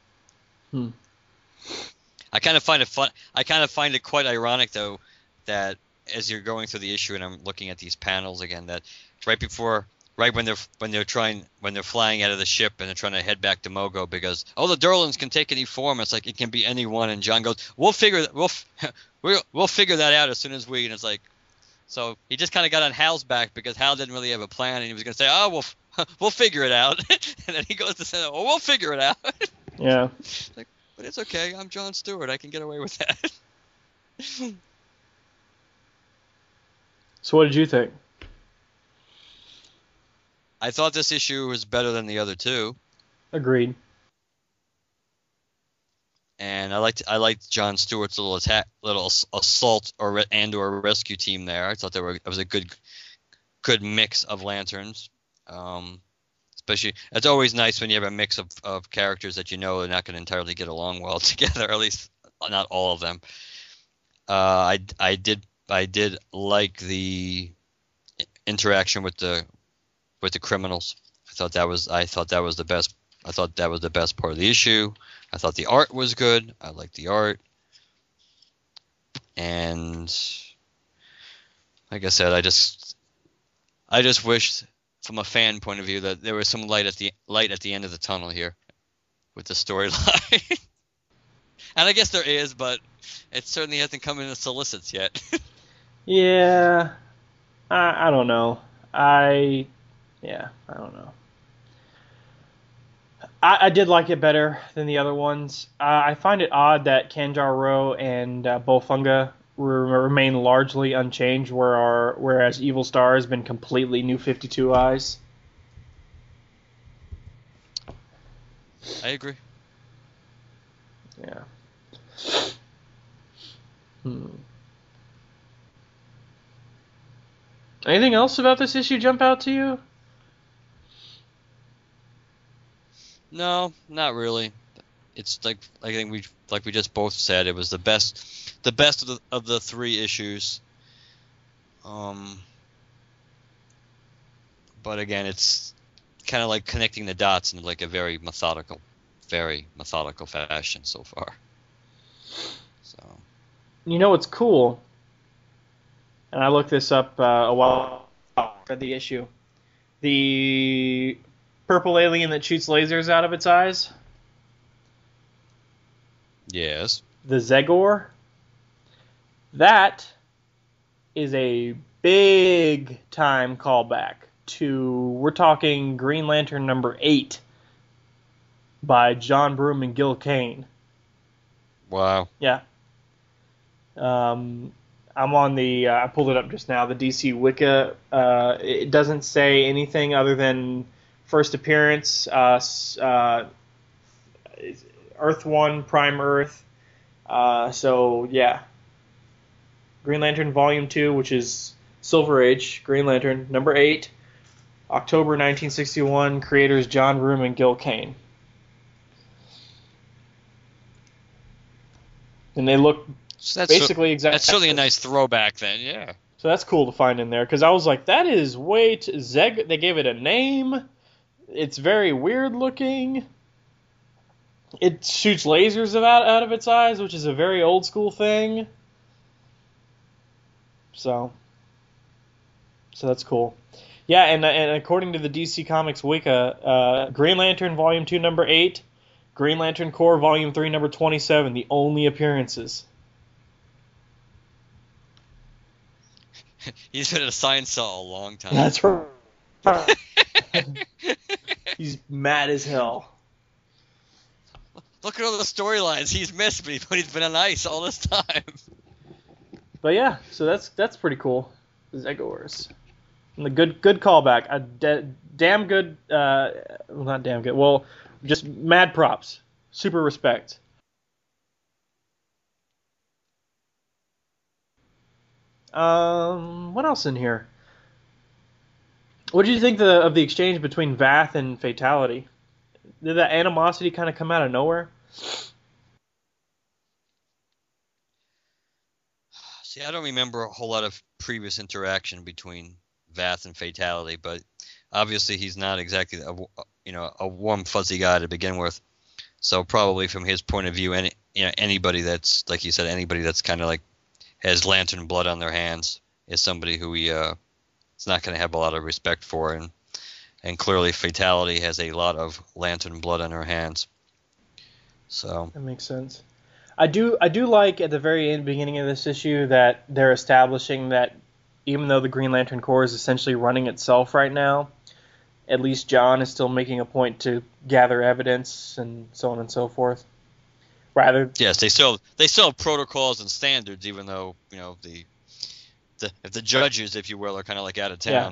I kind of find it fun. I kind of find it quite ironic, though, that as you're going through the issue and I'm looking at these panels again, that right before, right when they're flying out of the ship and they're trying to head back to Mogo because the Durlans can take any form. It's like it can be anyone. And John goes, "We'll figure that out as soon as we." And it's like, so he just kind of got on Hal's back because Hal didn't really have a plan, and he was going to say, "We'll figure it out," and then he goes to say, "We'll figure it out." Yeah. Like, but it's okay. I'm John Stewart. I can get away with that. So what did you think? I thought this issue was better than the other two. Agreed. And I liked John Stewart's little assault or rescue team there. I thought it was a good mix of lanterns. Especially, it's always nice when you have a mix of characters that you know are not going to entirely get along well together, or at least not all of them. I did like the interaction with the criminals. I thought that was the best. I thought that was the best part of the issue. I thought the art was good. I liked the art, and like I said, I just wished, from a fan point of view, that there was some light at the end of the tunnel here with the storyline. And I guess there is, but it certainly hasn't come in the solicits yet. Yeah, I don't know. I don't know. I did like it better than the other ones. I find it odd that Kanjar Row and Bolphunga remain largely unchanged, whereas Evil Star has been completely new 52 eyes. I agree. Yeah. Anything else about this issue jump out to you? No, not really. It's like I think we just both said, it was the best of the three issues. But again, it's kind of like connecting the dots in like a very methodical fashion so far. So, you know what's cool? And I looked this up a while after the issue. The purple alien that shoots lasers out of its eyes. Yes. The Zegor. That is a big time callback to, we're talking Green Lantern number 8 by John Broome and Gil Kane. Wow. Yeah. I'm on the, I pulled it up just now, the DC Wicca. It doesn't say anything other than first appearance, Earth 1, Prime Earth. So, yeah. Green Lantern Volume 2, which is Silver Age, Green Lantern, number 8, October 1961, creators John Broome and Gil Kane. And they look basically exactly... That's certainly a nice throwback then, yeah. So that's cool to find in there, because I was like, that is way... Zeg. They gave it a name. It's very weird looking. It shoots lasers out of its eyes, which is a very old school thing. So that's cool. Yeah, and according to the DC Comics Wicca, Green Lantern Volume 2, Number 8, Green Lantern Corps Volume 3, Number 27, the only appearances. He's been at a science cell a long time. That's right. He's mad as hell. Look at all the storylines he's missed, but he's been on ice all this time. But yeah, so that's pretty cool. Zegors. And the good callback. Damn good. Well, not damn good. Well, just mad props. Super respect. What else in here? What did you think of the exchange between Vath and Fatality? Did that animosity kind of come out of nowhere? See, I don't remember a whole lot of previous interaction between Vath and Fatality, but obviously he's not exactly a warm, fuzzy guy to begin with. So probably from his point of view, anybody that's, like you said, anybody that's kind of like has lantern blood on their hands is somebody who he is not going to have a lot of respect for. And clearly Fatality has a lot of lantern blood on her hands. So that makes sense. I do like at the very beginning of this issue that they're establishing that even though the Green Lantern Corps is essentially running itself right now, at least John is still making a point to gather evidence and so on and so forth. Yes, they still have protocols and standards, even though the judges, if you will, are kind of like out of town. Yeah.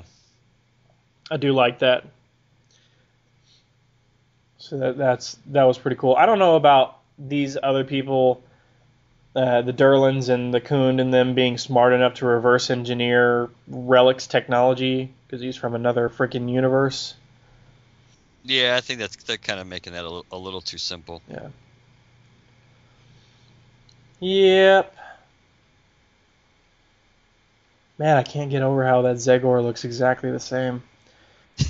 I do like that. So that was pretty cool. I don't know about these other people, the Durlans and the Khund and them being smart enough to reverse engineer Relic's technology because he's from another freaking universe. Yeah, I think they're kind of making that a little too simple. Yeah. Yep. Man, I can't get over how that Zegor looks exactly the same.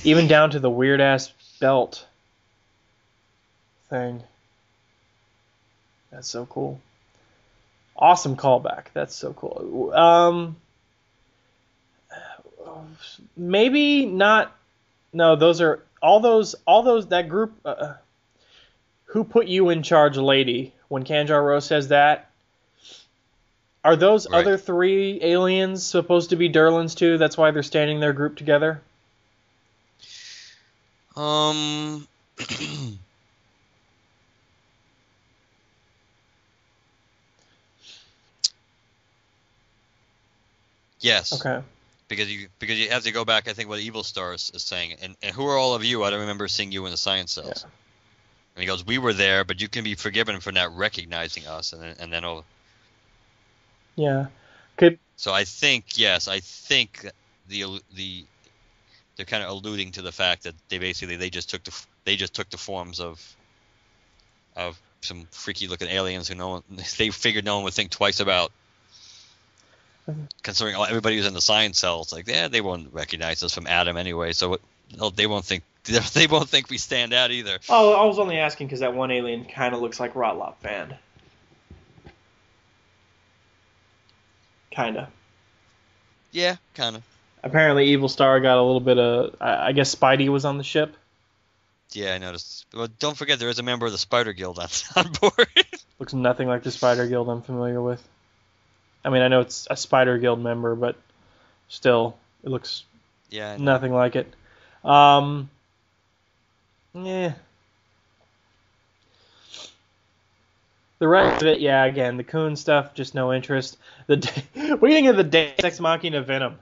Even down to the weird-ass belt thing. That's so cool. Awesome callback. That's so cool. Maybe not. No, those are all those that group. Who put you in charge, lady? When Kanjar Rose says that. Are those other three aliens supposed to be Durlans too? That's why they're standing there grouped together? Yes. Okay. Because you have to go back, I think, what Evil Star is saying. And who are all of you? I don't remember seeing you in the science cells. Yeah. And he goes, we were there, but you can be forgiven for not recognizing us. And then all... Yeah. So I think, yes, I think they're kind of alluding to the fact that they just took the forms of some freaky looking aliens who no one would think twice about. Considering everybody who's in the science cells, like they won't recognize us from Adam anyway, so they won't think we stand out either. Oh, I was only asking because that one alien kind of looks like Rotlop Fan. Kinda. Yeah, kinda. Apparently, Evil Star got a little bit of. I guess Spidey was on the ship. Yeah, I noticed. Well, don't forget there is a member of the Spider Guild on board. Looks nothing like the Spider Guild I'm familiar with. I mean, I know it's a Spider Guild member, but still, it looks nothing like it. Yeah. The rest of it, yeah, again, the Khund stuff, just no interest. What do you think of the Deus Ex Machina Venom?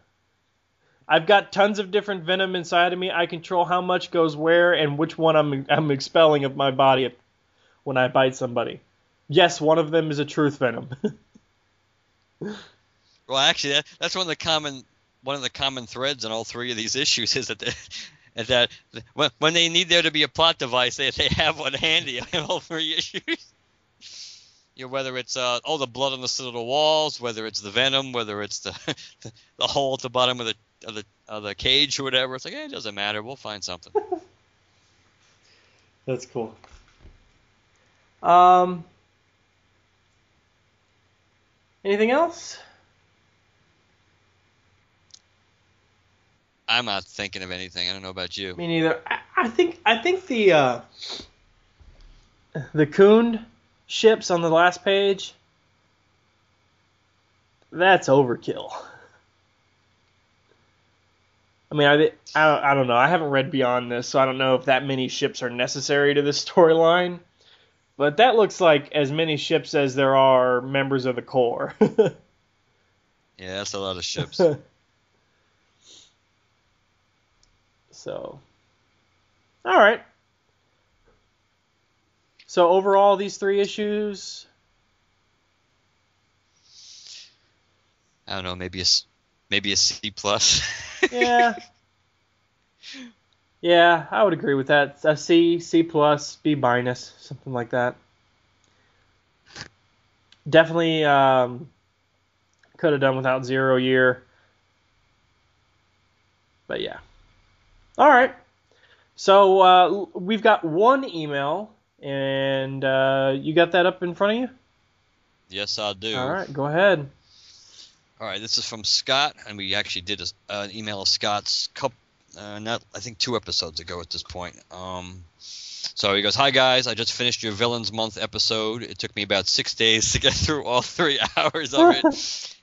I've got tons of different Venom inside of me. I control how much goes where and which one I'm expelling of my body when I bite somebody. Yes, one of them is a Truth Venom. Well, actually, that's one of the common threads in all three of these issues is that when they need there to be a plot device, they have one handy in all three issues. You know, whether it's all the blood on the Citadel walls, whether it's the venom, whether it's the hole at the bottom of the cage or whatever, it's like it doesn't matter. We'll find something. That's cool. Anything else? I'm not thinking of anything. I don't know about you. Me neither. I think the Khund ships on the last page, that's overkill. I mean, I don't know. I haven't read beyond this, so I don't know if that many ships are necessary to this storyline. But that looks like as many ships as there are members of the Corps. Yeah, that's a lot of ships. So, all right. So overall, these three issues? I don't know, maybe a C+. Yeah. Yeah, I would agree with that. A C, C+, B-, something like that. Definitely could have done without Zero Year. But yeah. All right. So we've got one email And you got that up in front of you? Yes, I do. All right, go ahead. All right, this is from Scott, and we actually did an email of Scott's I think 2 episodes ago at this point. So he goes, "Hi guys, I just finished your Villains Month episode. It took me about 6 days to get through all 3 hours of it,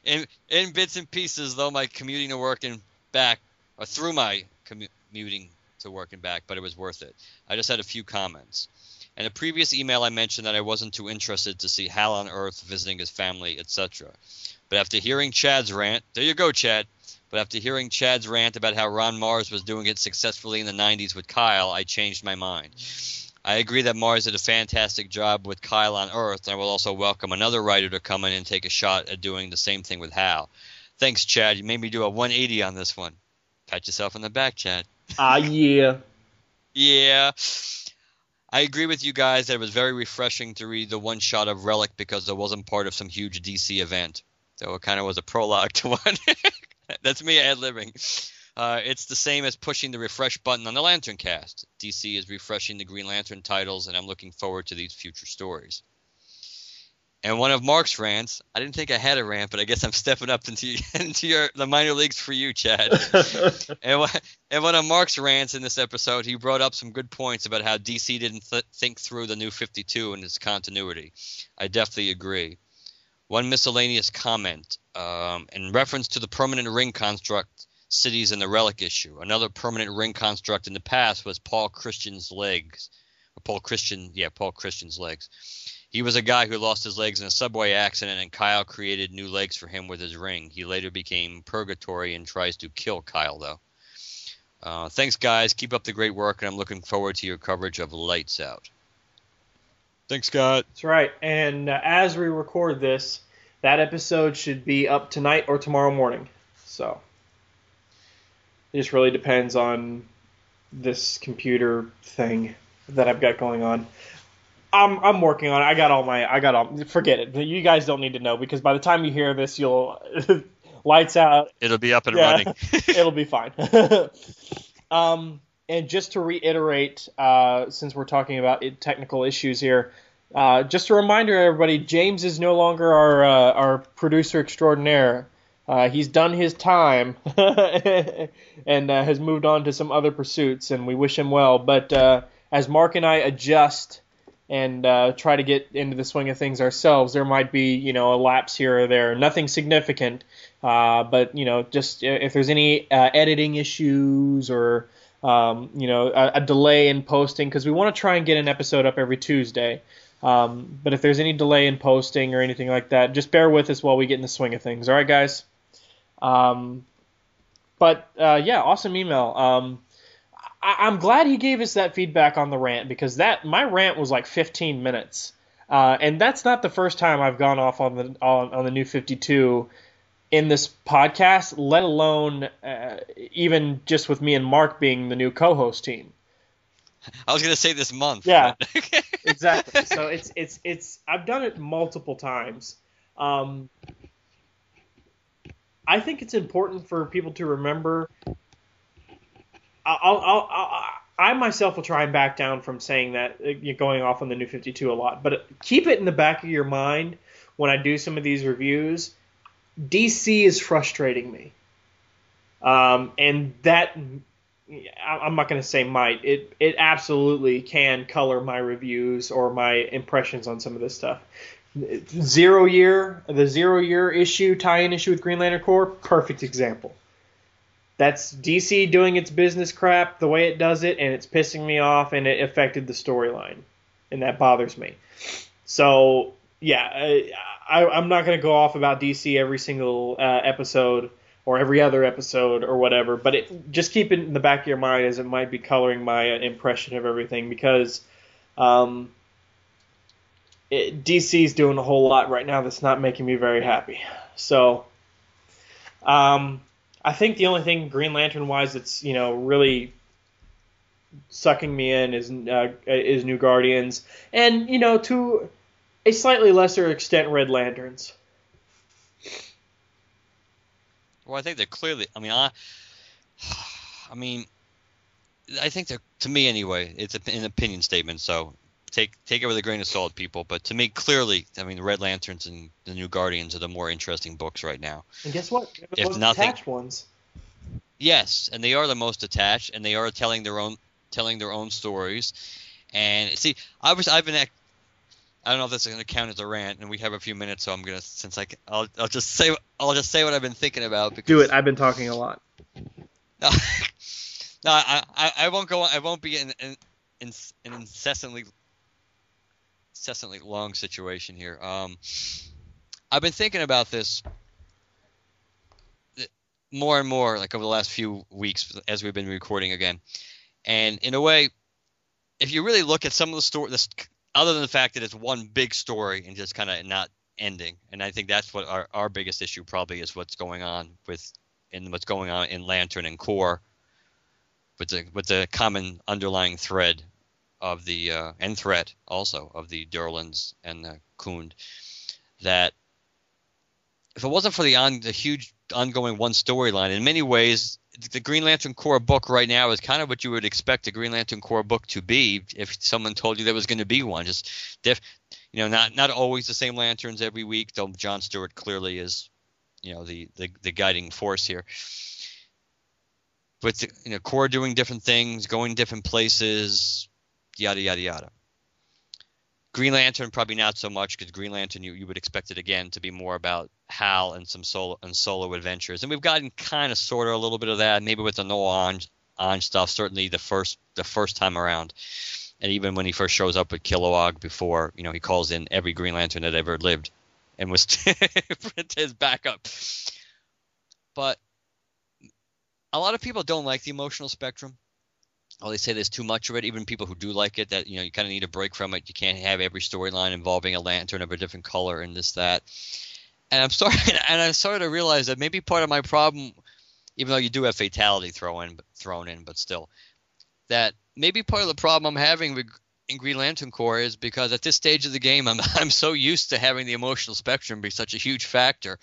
in bits and pieces. Though my commuting to work and back, or through my commuting to work and back, but it was worth it. I just had a few comments. In a previous email, I mentioned that I wasn't too interested to see Hal on Earth, visiting his family, etc. But after hearing Chad's rant, about how Ron Mars was doing it successfully in the 90s with Kyle, I changed my mind. I agree that Mars did a fantastic job with Kyle on Earth, and I will also welcome another writer to come in and take a shot at doing the same thing with Hal. Thanks, Chad. You made me do a 180 on this one. Pat yourself on the back, Chad." Yeah. Yeah. "I agree with you guys that it was very refreshing to read the one shot of Relic because it wasn't part of some huge DC event. So it kind of was a prologue to one." That's me ad-libbing. "It's the same as pushing the refresh button on the Lantern Cast. DC is refreshing the Green Lantern titles, and I'm looking forward to these future stories." And one of Mark's rants, I didn't think I had a rant, but I guess I'm stepping up into the minor leagues for you, Chad. And one of Mark's rants in this episode, he brought up some good points about how DC didn't think through the New 52 and its continuity. I definitely agree. One miscellaneous comment, in reference to the permanent ring construct cities in the Relic issue. Another permanent ring construct in the past was Paul Christian's legs. He was a guy who lost his legs in a subway accident, and Kyle created new legs for him with his ring. He later became Purgatory and tries to kill Kyle, though. Thanks, guys. Keep up the great work, and I'm looking forward to your coverage of Lights Out." Thanks, Scott. That's right. And as we record this, that episode should be up tonight or tomorrow morning. So it just really depends on this computer thing that I've got going on. I'm working on it. Forget it. You guys don't need to know, because by the time you hear this, you'll Lights Out. It'll be up and running. It'll be fine. And just to reiterate, since we're talking about technical issues here, just a reminder to everybody: James is no longer our producer extraordinaire. He's done his time and has moved on to some other pursuits, and we wish him well. But as Mark and I adjust and try to get into the swing of things ourselves, there might be, a lapse here or there. Nothing significant, but, just if there's any editing issues or, a delay in posting, because we want to try and get an episode up every Tuesday. But if there's any delay in posting or anything like that, just bear with us while we get in the swing of things. All right, guys? Yeah, awesome email. I'm glad he gave us that feedback on the rant, because my rant was like 15 minutes. And that's not the first time I've gone off on the New 52 in this podcast, let alone even just with me and Mark being the new co-host team. I was going to say this month. Yeah, exactly. So it's I've done it multiple times. I think it's important for people to remember. I myself will try and back down from saying that, going off on the New 52 a lot, but keep it in the back of your mind when I do some of these reviews. DC is frustrating me, and that I'm not going to say might. It absolutely can color my reviews or my impressions on some of this stuff. The Zero Year issue, tie-in issue with Green Lantern Corps, perfect example. That's DC doing its business crap the way it does it, and it's pissing me off, and it affected the storyline, and that bothers me. So, yeah, I'm not going to go off about DC every single episode or every other episode or whatever, but just keep it in the back of your mind, as it might be coloring my impression of everything, because DC's doing a whole lot right now that's not making me very happy. So, I think the only thing Green Lantern-wise that's really sucking me in is New Guardians, and to a slightly lesser extent Red Lanterns. Well, I think they're clearly. I think they're, to me anyway. It's an opinion statement, so take it with a grain of salt, people. But to me, clearly, I mean, the Red Lanterns and the New Guardians are the more interesting books right now. And guess what? They're the most attached ones. Yes, and they are the most attached, and they are telling their own stories. And see, I don't know if that's going to count as a rant, and we have a few minutes, so I'm gonna I'll just say what I've been thinking about. Because, do it. I've been talking a lot. No, I won't go on. I won't be in an incessantly long situation here. I've been thinking about this more and more, like over the last few weeks as we've been recording again. And in a way, if you really look at some of the stories, other than the fact that it's one big story and just kind of not ending, and I think that's what our biggest issue probably is, what's going on in Lantern and Corps, with the common underlying thread of the and threat also of the Durlans and the Khund, that if it wasn't for the huge ongoing one storyline, in many ways the Green Lantern Corps book right now is kind of what you would expect a Green Lantern Corps book to be if someone told you there was going to be one. Just not always the same lanterns every week, though John Stewart clearly is, the guiding force here. But Corps doing different things, going different places, yada yada yada. Green Lantern probably not so much, because Green Lantern you would expect it again to be more about Hal and some solo adventures, and we've gotten kind of sort of a little bit of that, maybe with the Noah Anj stuff, certainly the first time around, and even when he first shows up with Kilowog before he calls in every Green Lantern that ever lived and was his backup. But a lot of people don't like the emotional spectrum. Oh, they say there's too much of it. Even people who do like it, that you kind of need a break from it. You can't have every storyline involving a lantern of a different color and this, that. And I started to realize that maybe part of my problem, even though you do have Fatality thrown in, but still, that maybe part of the problem I'm having in Green Lantern Corps is because at this stage of the game, I'm so used to having the emotional spectrum be such a huge factor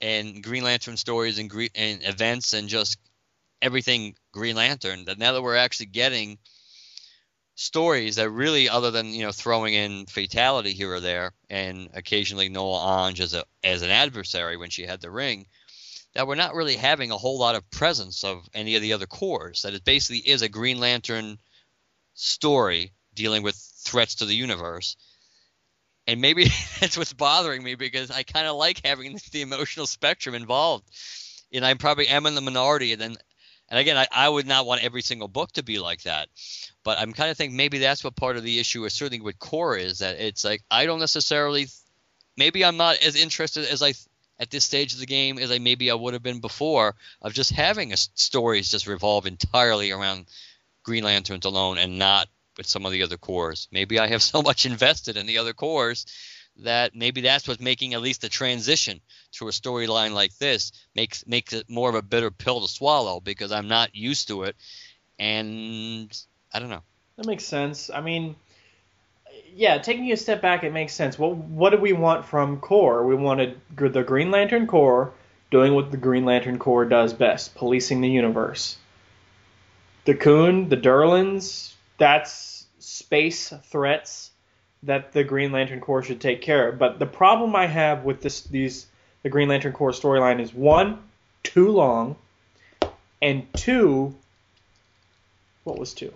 in Green Lantern stories and events and just everything Green Lantern, that now that we're actually getting stories that really, other than throwing in Fatality here or there and occasionally Noah Anj as an adversary when she had the ring, that we're not really having a whole lot of presence of any of the other cores, that it basically is a Green Lantern story dealing with threats to the universe. And maybe that's what's bothering me, because I kind of like having the emotional spectrum involved, and I probably am in the minority. And again, I would not want every single book to be like that, but I'm kind of thinking maybe that's what part of the issue is, certainly with Corps, is that it's like I don't necessarily – maybe I'm not as interested as I at this stage of the game as I would have been before, of just having stories just revolve entirely around Green Lanterns alone and not with some of the other Corps. Maybe I have so much invested in the other Corps that maybe that's what's making at least the transition to a storyline like this makes it more of a bitter pill to swallow, because I'm not used to it, and I don't know. That makes sense. I mean, yeah, taking a step back, it makes sense. Well, what do we want from Corps? We wanted the Green Lantern Corps doing what the Green Lantern Corps does best, policing the universe. The Khund, the Durlans, that's space threats that the Green Lantern Corps should take care of. But the problem I have with the Green Lantern Corps storyline is, one, too long, and two, what was two?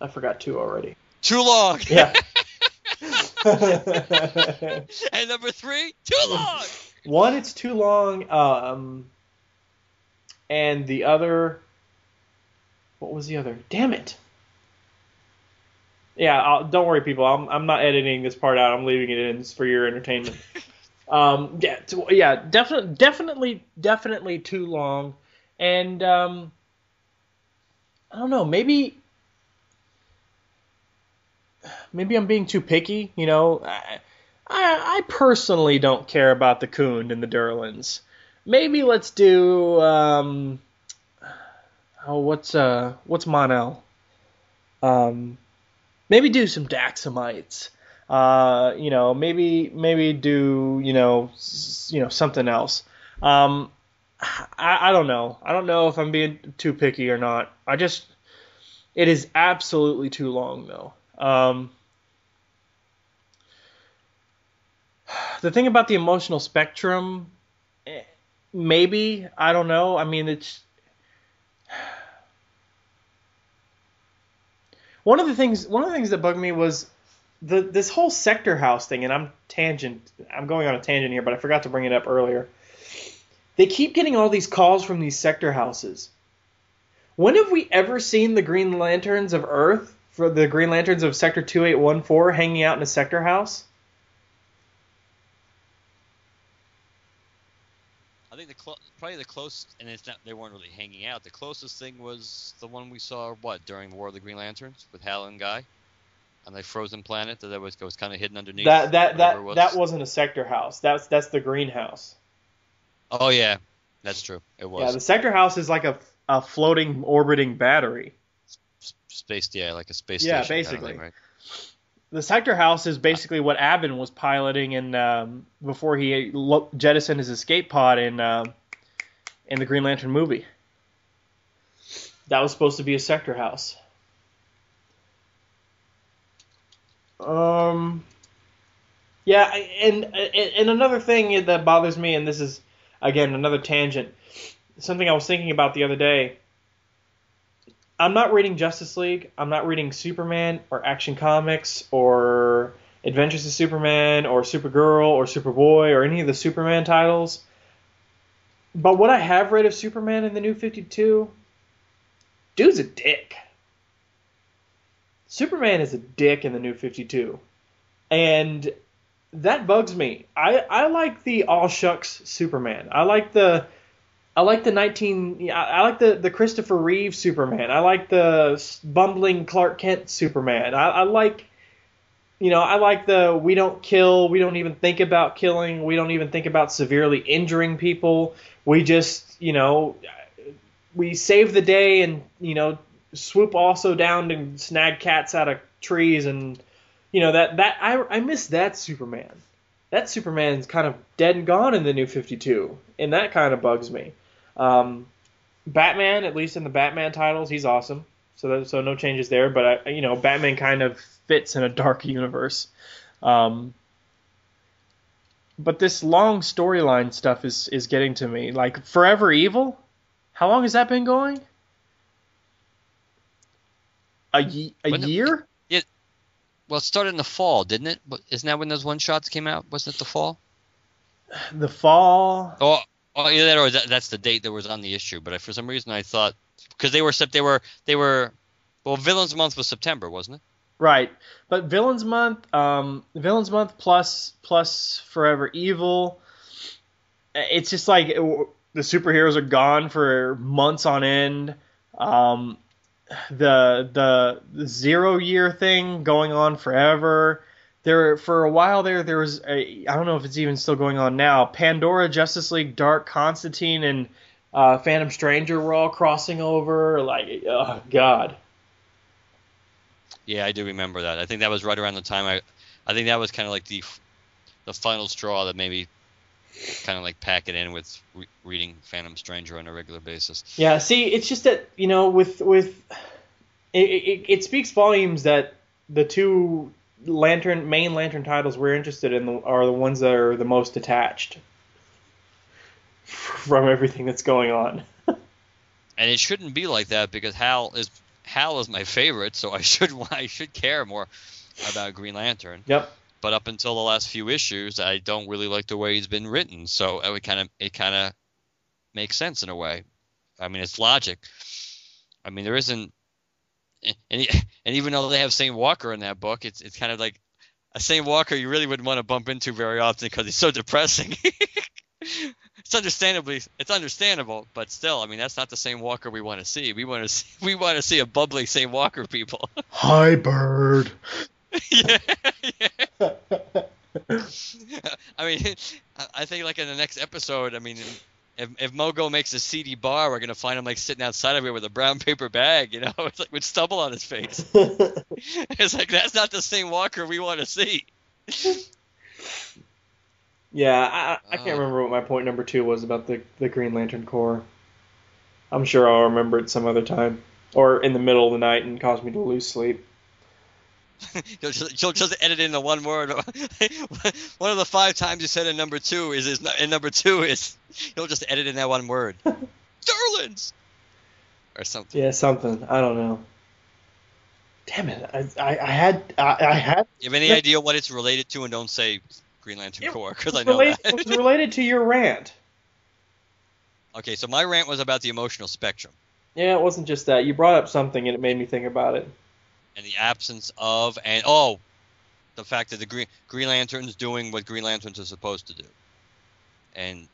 I forgot two already. Too long. Yeah. And number three, too long. One, it's too long, and the other, what was the other? Damn it. Yeah, don't worry, people. I'm not editing this part out. I'm leaving it in for your entertainment. Definitely too long. And I don't know. Maybe I'm being too picky. I personally don't care about the Khund and the Durlans. Maybe let's do what's Mon-El? Maybe do some Daxamites, maybe do, something else. I don't know. I don't know if I'm being too picky or not. It is absolutely too long, though. The thing about the emotional spectrum, maybe, I don't know. I mean, it's... One of the things that bugged me was this whole sector house thing, and I'm going on a tangent here, but I forgot to bring it up earlier. They keep getting all these calls from these sector houses. When have we ever seen the Green Lanterns of Earth, for the Green Lanterns of Sector 2814, hanging out in a sector house? I think probably the closest, and it's not, they weren't really hanging out. The closest thing was the one we saw, during the War of the Green Lanterns with Hal and Guy on the frozen planet that was kind of hidden underneath. That wasn't a sector house. That's the greenhouse. Oh yeah, that's true. It was. Yeah, the sector house is like a floating orbiting battery. Like a space station. Yeah, basically. Kind of thing, right? The sector house is basically what Abin was piloting in before he jettisoned his escape pod in the Green Lantern movie. That was supposed to be a sector house. Yeah, and another thing that bothers me, and this is again another tangent, something I was thinking about the other day. I'm not reading Justice League. I'm not reading Superman or Action Comics or Adventures of Superman or Supergirl or Superboy or any of the Superman titles. But what I have read of Superman in the New 52, dude's a dick. Superman is a dick in the New 52. And that bugs me. I like the all shucks Superman. I like the Christopher Reeve Superman. I like the bumbling Clark Kent Superman. I like the we don't kill, we don't even think about killing, we don't even think about severely injuring people. We just, we save the day and, swoop also down and snag cats out of trees and, I miss that Superman. That Superman's kind of dead and gone in the New 52, and that kind of bugs me. Batman, at least in the Batman titles, he's awesome. So no changes there. But Batman kind of fits in a dark universe. But this long storyline stuff is getting to me. Like Forever Evil, how long has that been going? A year? Yeah. Well, it started in the fall, didn't it? Isn't that when those one shots came out? Wasn't it the fall? The fall. Oh, yeah, that's the date that was on the issue. But for some reason, I thought because they were. Well, Villains Month was September, wasn't it? Right, but Villains Month plus Forever Evil. It's just like the superheroes are gone for months on end. The 0 year thing going on forever. For a while there was I don't know if it's even still going on now. Pandora, Justice League, Dark, Constantine, and Phantom Stranger were all crossing over. Like, oh God. Yeah, I do remember that. I think that was right around the time I think that was kind of like the final straw that maybe kind of like pack it in with reading Phantom Stranger on a regular basis. Yeah, see, it's just that, with it speaks volumes that the two main lantern titles we're interested in are the ones that are the most detached from everything that's going on. And it shouldn't be like that because Hal is my favorite, so I should care more about Green Lantern. Yep. But up until the last few issues, I don't really like the way he's been written. So it kind of makes sense in a way. I mean, it's logic. I mean, there isn't, and even though they have St. Walker in that book, it's kind of like a St. Walker you really wouldn't want to bump into very often because he's so depressing. It's understandable, but still, I mean, that's not the St. Walker we want to see. We want to see a bubbly St. Walker, people. Hi, bird. Yeah. I mean, I think like in the next episode, I mean, if Mogo makes a seedy bar, we're gonna find him like sitting outside of it with a brown paper bag, it's like with stubble on his face. It's like that's not the same Walker we want to see. Yeah, I can't remember what my point number 2 was about the Green Lantern Corps. I'm sure I'll remember it some other time, or in the middle of the night and cause me to lose sleep. She'll just edit in the one word. One of the 5 times you said in number 2 is in number 2 is. He'll just edit in that one word. Durlan's! Or something. Yeah, something. I don't know. Damn it! I had. You have any idea what it's related to? And don't say Green Lantern Corps because I know that. It's related to your rant. Okay, so my rant was about the emotional spectrum. Yeah, it wasn't just that. You brought up something, and it made me think about it. And the absence of, and the fact that the Green Lantern's doing what Green Lanterns are supposed to do, and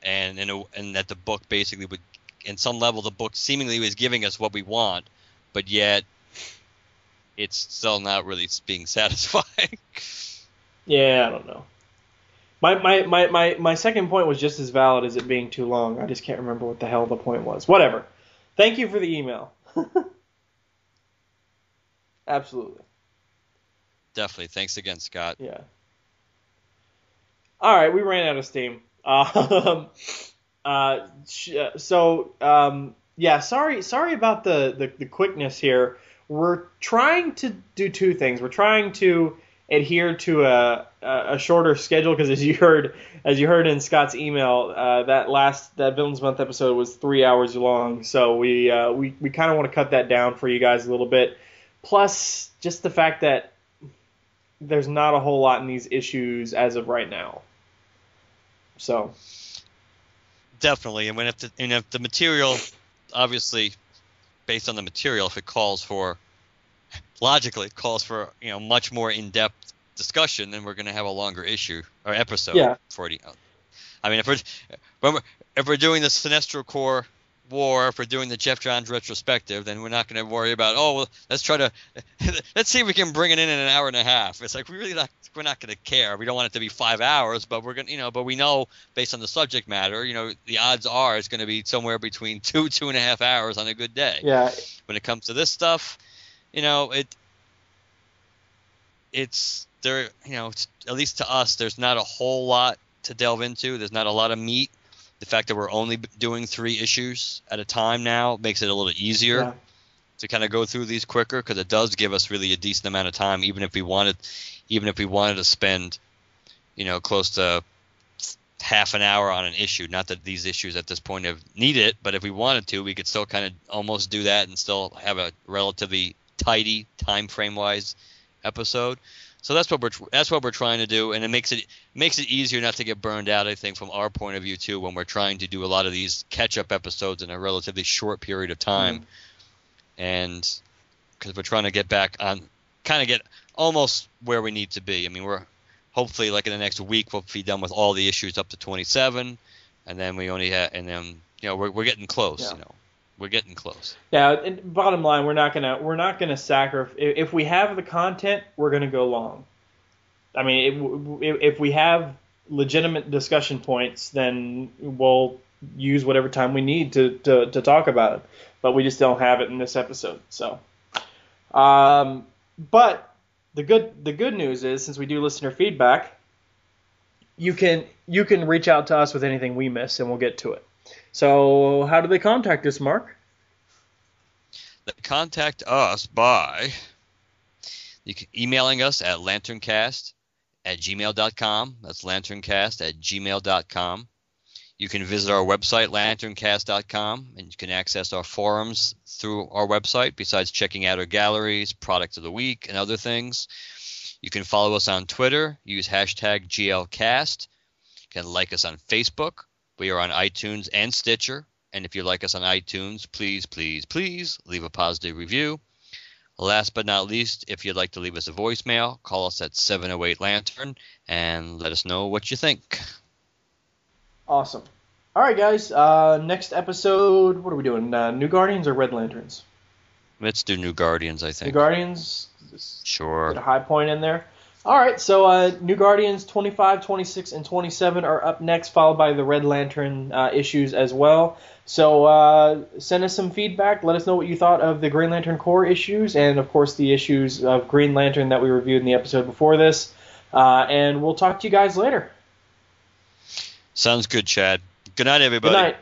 that the book basically would, in some level, the book seemingly was giving us what we want, but yet. It's still not really being satisfying. Yeah, I don't know. My second point was just as valid as it being too long. I just can't remember what the hell the point was. Whatever. Thank you for the email. Absolutely. Definitely. Thanks again, Scott. Yeah. All right, we ran out of steam. Yeah, sorry about the quickness here. We're trying to do 2 things. We're trying to adhere to a shorter schedule because, as you heard in Scott's email, that Villains Month episode was 3 hours long. So we kind of want to cut that down for you guys a little bit. Plus, just the fact that there's not a whole lot in these issues as of right now. So definitely, and if the material, obviously. Based on the material, if it calls for much more in-depth discussion, then we're going to have a longer issue or episode. Yeah. 40. I mean, if we're doing the Sinestro Corps War, if we're doing the Jeff Johns retrospective, then we're not going to worry about let's see if we can bring it in an hour and a half. It's like we're not going to care. We don't want it to be 5 hours, but we're going but we know based on the subject matter, the odds are it's going to be somewhere between 2.5 hours on a good day. Yeah. When it comes to this stuff, it's there. At least to us, there's not a whole lot to delve into. There's not a lot of meat. The fact that we're only doing 3 issues at a time now makes it a little easier to kind of go through these quicker because it does give us really a decent amount of time, even if we wanted to spend, close to half an hour on an issue. Not that these issues at this point need it, but if we wanted to, we could still kind of almost do that and still have a relatively tidy time frame wise episode. So that's what we're trying to do, and it makes it easier not to get burned out, I think, from our point of view too, when we're trying to do a lot of these catch-up episodes in a relatively short period of time, and because we're trying to get back on, kind of get almost where we need to be. I mean, we're hopefully like in the next week we'll be done with all the issues up to 27, and then we only have, and then we're getting close, We're getting close. Yeah. And bottom line, we're not gonna sacrifice. If we have the content, we're gonna go long. I mean, if we have legitimate discussion points, then we'll use whatever time we need to talk about it. But we just don't have it in this episode. So, but the good news is, since we do listener feedback, you can reach out to us with anything we miss, and we'll get to it. So how do they contact us, Mark? They contact us by emailing us at lanterncast@gmail.com. That's lanterncast@gmail.com. You can visit our website, lanterncast.com, and you can access our forums through our website, besides checking out our galleries, products of the week, and other things. You can follow us on Twitter. Use #GLCast. You can like us on Facebook. We are on iTunes and Stitcher, and if you like us on iTunes, please, please, please leave a positive review. Last but not least, if you'd like to leave us a voicemail, call us at 708-LANTERN and let us know what you think. Awesome. All right, guys. Next episode, what are we doing? New Guardians or Red Lanterns? Let's do New Guardians, I think. New Guardians? Sure. Get a high point in there. All right, so New Guardians 25, 26, and 27 are up next, followed by the Red Lantern issues as well. So send us some feedback. Let us know what you thought of the Green Lantern Corps issues and, of course, the issues of Green Lantern that we reviewed in the episode before this. And we'll talk to you guys later. Sounds good, Chad. Good night, everybody. Good night.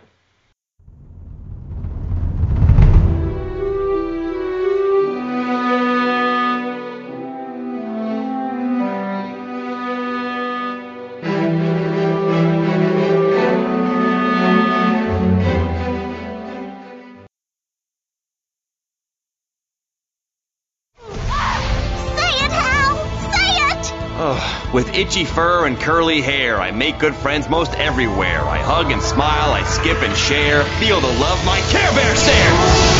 Ugh. With itchy fur and curly hair, I make good friends most everywhere. I hug and smile, I skip and share, feel the love my Care Bear stare!